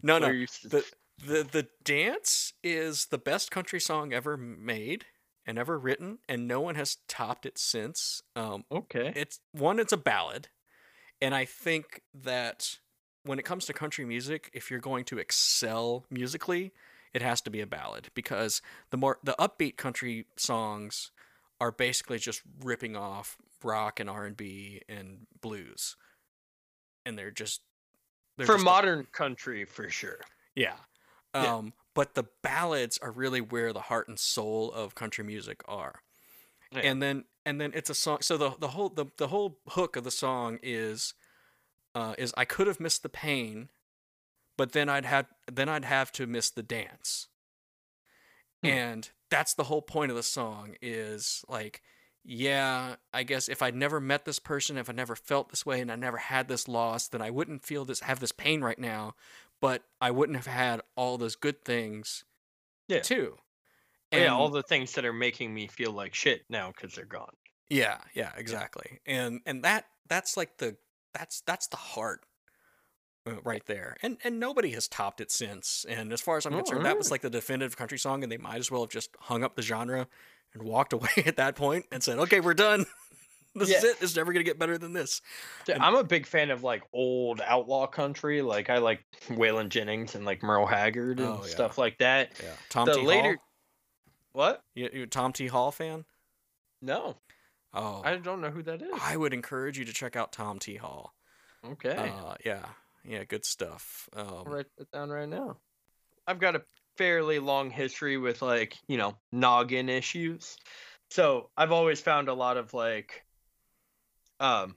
no, no. The, the the Dance is the best country song ever made and ever written, and no one has topped it since. Um Okay. It's one, it's a ballad. And I think that when it comes to country music, if you're going to excel musically, it has to be a ballad, because the more the upbeat country songs are basically just ripping off rock and R and B and blues, and they're just they're for just modern a, country for sure. Yeah. yeah, um, but the ballads are really where the heart and soul of country music are, yeah. and then and then it's a song. So the the whole the, the whole hook of the song is uh, is I could have missed the pain. But then I'd have then I'd have to miss the dance, hmm. and that's the whole point of the song. Is like, yeah, I guess if I'd never met this person, if I never felt this way, and I never had this loss, then I wouldn't feel this, have this pain right now. But I wouldn't have had all those good things, yeah. too. And, yeah, all the things that are making me feel like shit now because they're gone. Yeah, yeah, exactly. Yeah. And and that that's like the that's that's the heart. Right there, and and nobody has topped it since. And as far as I'm concerned, oh, that was like the definitive country song, and they might as well have just hung up the genre and walked away at that point and said, "Okay, we're done. This yeah. is it. It's never gonna get better than this." Dude, and, I'm a big fan of like old outlaw country. Like I like Waylon Jennings and like Merle Haggard and oh, yeah. stuff like that. Yeah, Tom the T. Later... Hall. What? You, you a Tom T. Hall fan? No. Oh, I don't know who that is. I would encourage you to check out Tom T. Hall. Okay. Uh, yeah. Yeah, good stuff. Um, I'll write that down right now. I've got a fairly long history with, like, you know, noggin issues. So I've always found a lot of, like, um,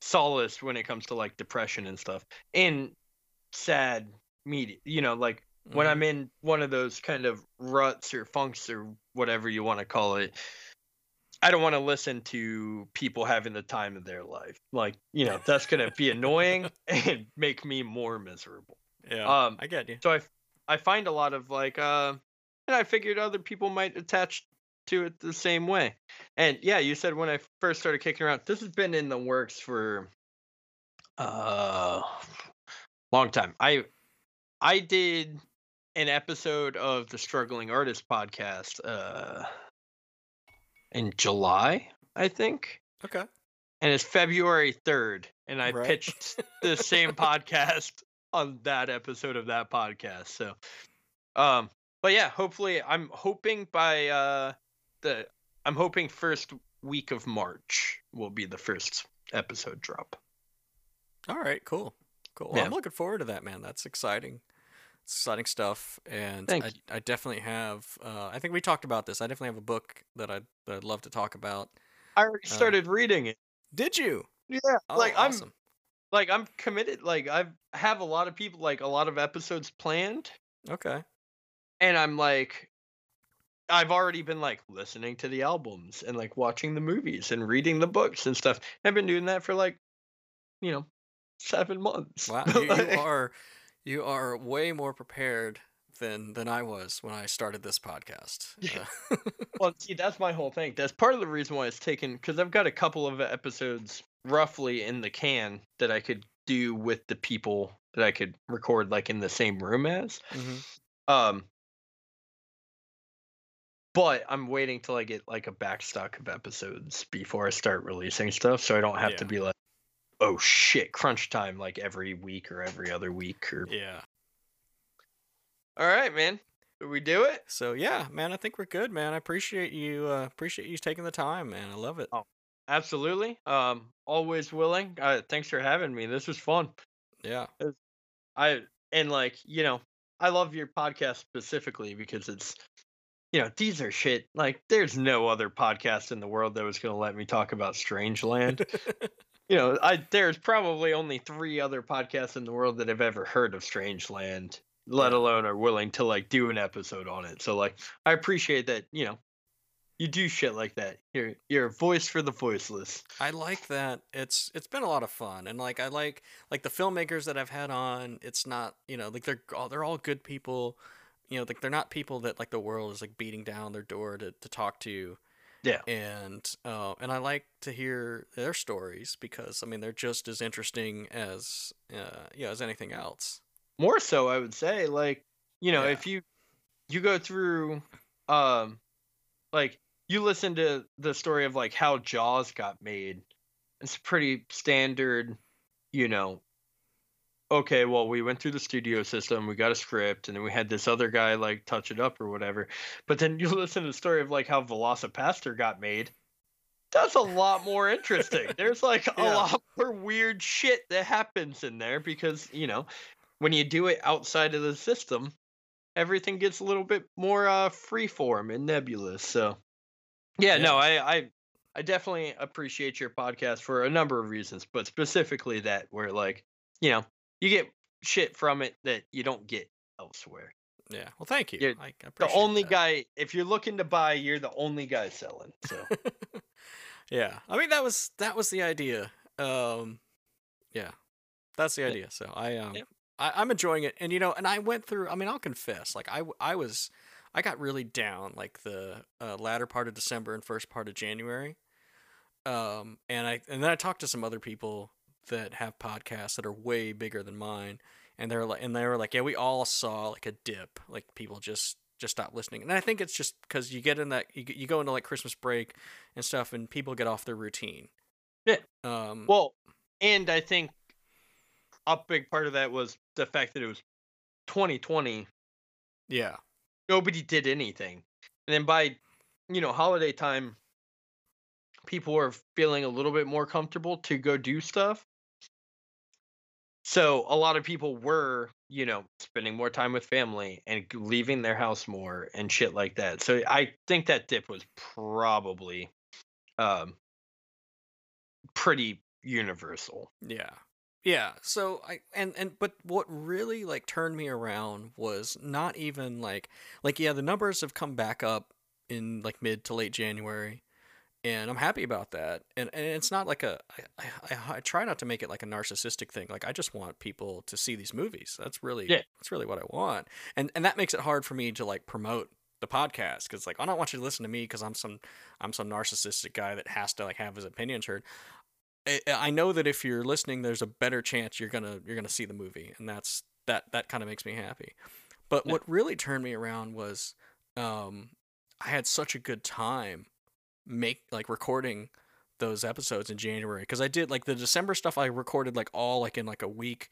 solace when it comes to, like, depression and stuff in sad media, you know, like Mm-hmm. When I'm in one of those kind of ruts or funks or whatever you want to call it, I don't want to listen to people having the time of their life. Like, you know, that's going to be annoying and make me more miserable. Yeah, um, I get you. So I, I find a lot of like, uh, and I figured other people might attach to it the same way. And yeah, you said when I first started kicking around, this has been in the works for a uh, long time. I, I did an episode of the Struggling Artist podcast, uh, in July, I think. Okay. And it's February third, and I right. pitched the same podcast on that episode of that podcast. So, um, but yeah, hopefully, I'm hoping by uh the I'm hoping first week of March will be the first episode drop. All right, cool, cool. Well, yeah. I'm looking forward to that, man. That's exciting. Exciting stuff, and I, I definitely have. Uh, I think we talked about this. I definitely have a book that I'd, that I'd love to talk about. I already uh, started reading it. Did you? Yeah. Oh, like awesome. I'm, like I'm committed. Like I have a lot of people, like a lot of episodes planned. Okay. And I'm like, I've already been like listening to the albums and like watching the movies and reading the books and stuff. I've been doing that for like, you know, seven months. Wow, you, you are. You are way more prepared than than I was when I started this podcast. Yeah. Uh, well, see, that's my whole thing. That's part of the reason why it's taken, because I've got a couple of episodes roughly in the can that I could do with the people that I could record like in the same room as. Mm-hmm. Um, but I'm waiting till I get like a backstock of episodes before I start releasing stuff, so I don't have yeah. to be like, oh shit, crunch time like every week or every other week or yeah. All right, man. Did we do it? So yeah, man, I think we're good, man. I appreciate you uh, appreciate you taking the time, man. I love it. Oh, absolutely. Um always willing. Uh thanks for having me. This was fun. Yeah. I and like, you know, I love your podcast specifically because it's, you know, these are shit. Like there's no other podcast in the world that was going to let me talk about Strangeland. You know, I, there's probably only three other podcasts in the world that have ever heard of Strangeland, let alone are willing to, like, do an episode on it. So, like, I appreciate that, you know, you do shit like that. You're, you're a voice for the voiceless. I like that. It's It's been a lot of fun. And, like, I like, like, the filmmakers that I've had on, it's not, you know, like, they're all, they're all good people. You know, like, they're not people that, like, the world is, like, beating down their door to, to talk to. Yeah. And uh, and I like to hear their stories because, I mean, they're just as interesting as, uh, you know, as anything else. More so, I would say, like, you know, yeah. if you you go through, um, like, you listen to the story of, like, how Jaws got made. It's pretty standard, you know, okay, well, we went through the studio system, we got a script, and then we had this other guy, like, touch it up or whatever. But then you listen to the story of, like, how Velocipastor got made. That's a lot more interesting. There's, like, yeah. a lot more weird shit that happens in there because, you know, when you do it outside of the system, everything gets a little bit more uh, freeform and nebulous. So, yeah, yeah. no, I, I, I definitely appreciate your podcast for a number of reasons, but specifically that where, like, you know, you get shit from it that you don't get elsewhere. Yeah. Well, thank you. You're I appreciate the only that. guy, if you're looking to buy, you're the only guy selling. So yeah, I mean, that was, that was the idea. Um, yeah, that's the idea. So I, um, yeah. I, I'm enjoying it and, you know, and I went through, I mean, I'll confess, like I, I was, I got really down like the uh, latter part of December and first part of January. Um, and I, and then I talked to some other people that have podcasts that are way bigger than mine, and they're like, and they were like, yeah, we all saw like a dip, like people just just stopped listening. And I think it's just because you get in that you, you go into like Christmas break and stuff, and people get off their routine. Yeah. Um. Well, and I think a big part of that was the fact that it was twenty twenty. Yeah. Nobody did anything, and then by you know holiday time, people were feeling a little bit more comfortable to go do stuff. So a lot of people were, you know, spending more time with family and leaving their house more and shit like that. So I think that dip was probably um, pretty universal. Yeah. Yeah. So I, and, and, but what really like turned me around was not even like, like, yeah, the numbers have come back up in like mid to late January, and I'm happy about that. And, and it's not like a, I, I, I try not to make it like a narcissistic thing. Like, I just want people to see these movies. That's really, yeah. that's really what I want. And, and that makes it hard for me to like promote the podcast, because like, I don't want you to listen to me because I'm some, I'm some narcissistic guy that has to like have his opinions heard. I know that if you're listening, there's a better chance you're gonna you're gonna see the movie, and that's that that kind of makes me happy. But yeah. what really turned me around was um, I had such a good time make like recording those episodes in January, because I did like the December stuff. I recorded like all like in like a week,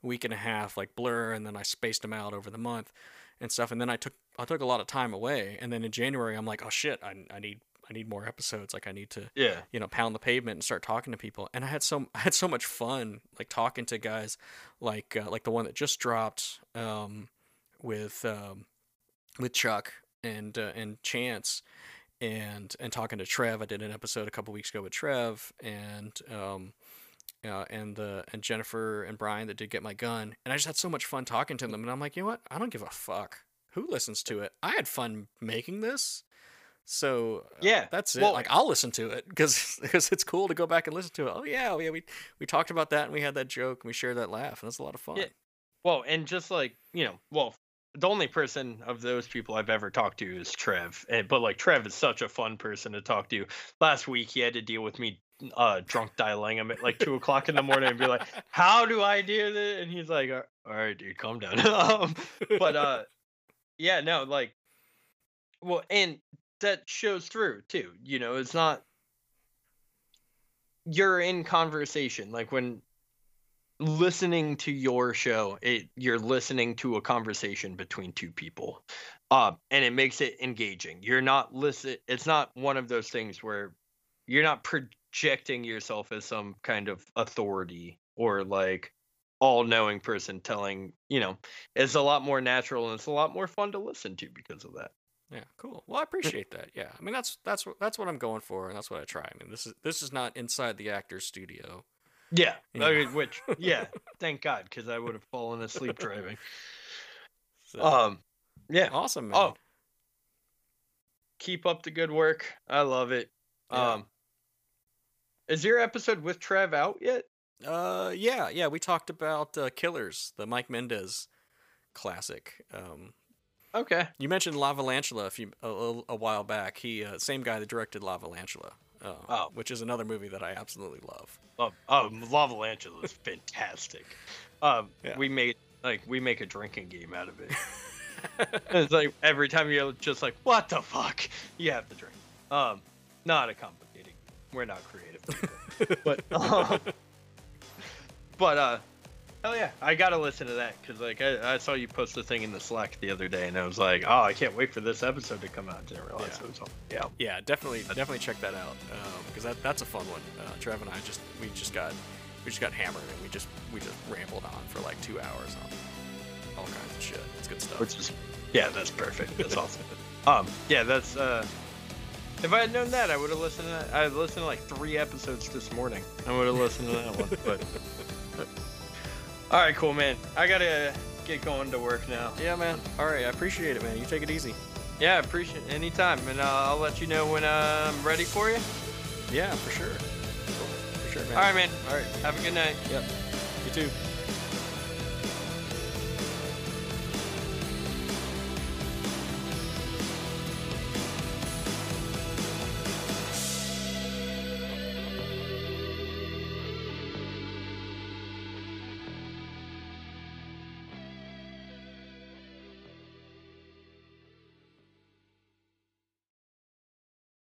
week and a half, like blur, and then I spaced them out over the month and stuff. And then I took I took a lot of time away, and then in January I'm like, oh shit, I I need. I need more episodes. Like I need to, yeah. you know, pound the pavement and start talking to people. And I had so, I had so much fun, like talking to guys like, uh, like the one that just dropped, um, with, um, with Chuck and, uh, and Chance and, and talking to Trev. I did an episode a couple weeks ago with Trev and, um, uh, and, uh, and Jennifer and Brian that did Get My Gun. And I just had so much fun talking to them. And I'm like, you know what? I don't give a fuck who listens to it. I had fun making this. So yeah, uh, that's it. Well, like I'll listen to it because it's cool to go back and listen to it. Oh yeah, oh, yeah, we we talked about that and we had that joke and we shared that laugh and that's a lot of fun. Yeah. Well, and just like you know, well, the only person of those people I've ever talked to is Trev, and but like Trev is such a fun person to talk to. Last week he had to deal with me uh drunk dialing him at like two o'clock in the morning and be like, "How do I do this?" And he's like, "All right, dude, calm down." um, but uh, yeah, no, like, well, and. That shows through too, you know, it's not you're in conversation, like when listening to your show, it you're listening to a conversation between two people, um, and it makes it engaging. You're not listen. It's not one of those things where you're not projecting yourself as some kind of authority or like all-knowing person telling, you know, it's a lot more natural and it's a lot more fun to listen to because of that. Yeah, cool. Well, I appreciate that. Yeah, I mean that's that's that's what I'm going for, and that's what I try. I mean, this is this is not inside the actor's studio. Yeah, I mean, which yeah, thank God, because I would have fallen asleep driving. So, um, yeah, awesome, man. Oh, keep up the good work. I love it. Yeah. Um, is your episode with Trev out yet? Uh, yeah, yeah. We talked about uh, Killers, the Mike Mendez classic. Um. Okay. You mentioned Lavalantula a, few, a, a while back. He uh, same guy that directed Lavalantula, uh, oh. which is another movie that I absolutely love. Oh, oh Lavalantula is fantastic. Um, yeah. We made like we make a drinking game out of it. It's like every time you're just like, what the fuck? You have to drink. Um, not a complicated. We're not creative people. but um, but uh. Hell yeah, I gotta listen to that because like I, I saw you post the thing in the Slack the other day and I was like, oh, I can't wait for this episode to come out. I didn't realize yeah. it was on. Yeah, yeah, definitely, definitely check that out because um, that that's a fun one. Uh, Trev and I just we just got we just got hammered and we just we just rambled on for like two hours on all kinds of shit. It's good stuff. Which is, yeah, that's perfect. That's awesome. Um, yeah, that's. Uh, If I had known that, I would have listened. To that. I listened to like three episodes this morning. I would have listened to that one, but. but All right, cool, man. I gotta get going to work now. Yeah, man. All right, I appreciate it, man. You take it easy. Yeah, I appreciate it. Anytime, and uh, I'll let you know when uh, I'm ready for you. Yeah, for sure. For sure, man. All right, man. All right. Have a good night. Yep. You too.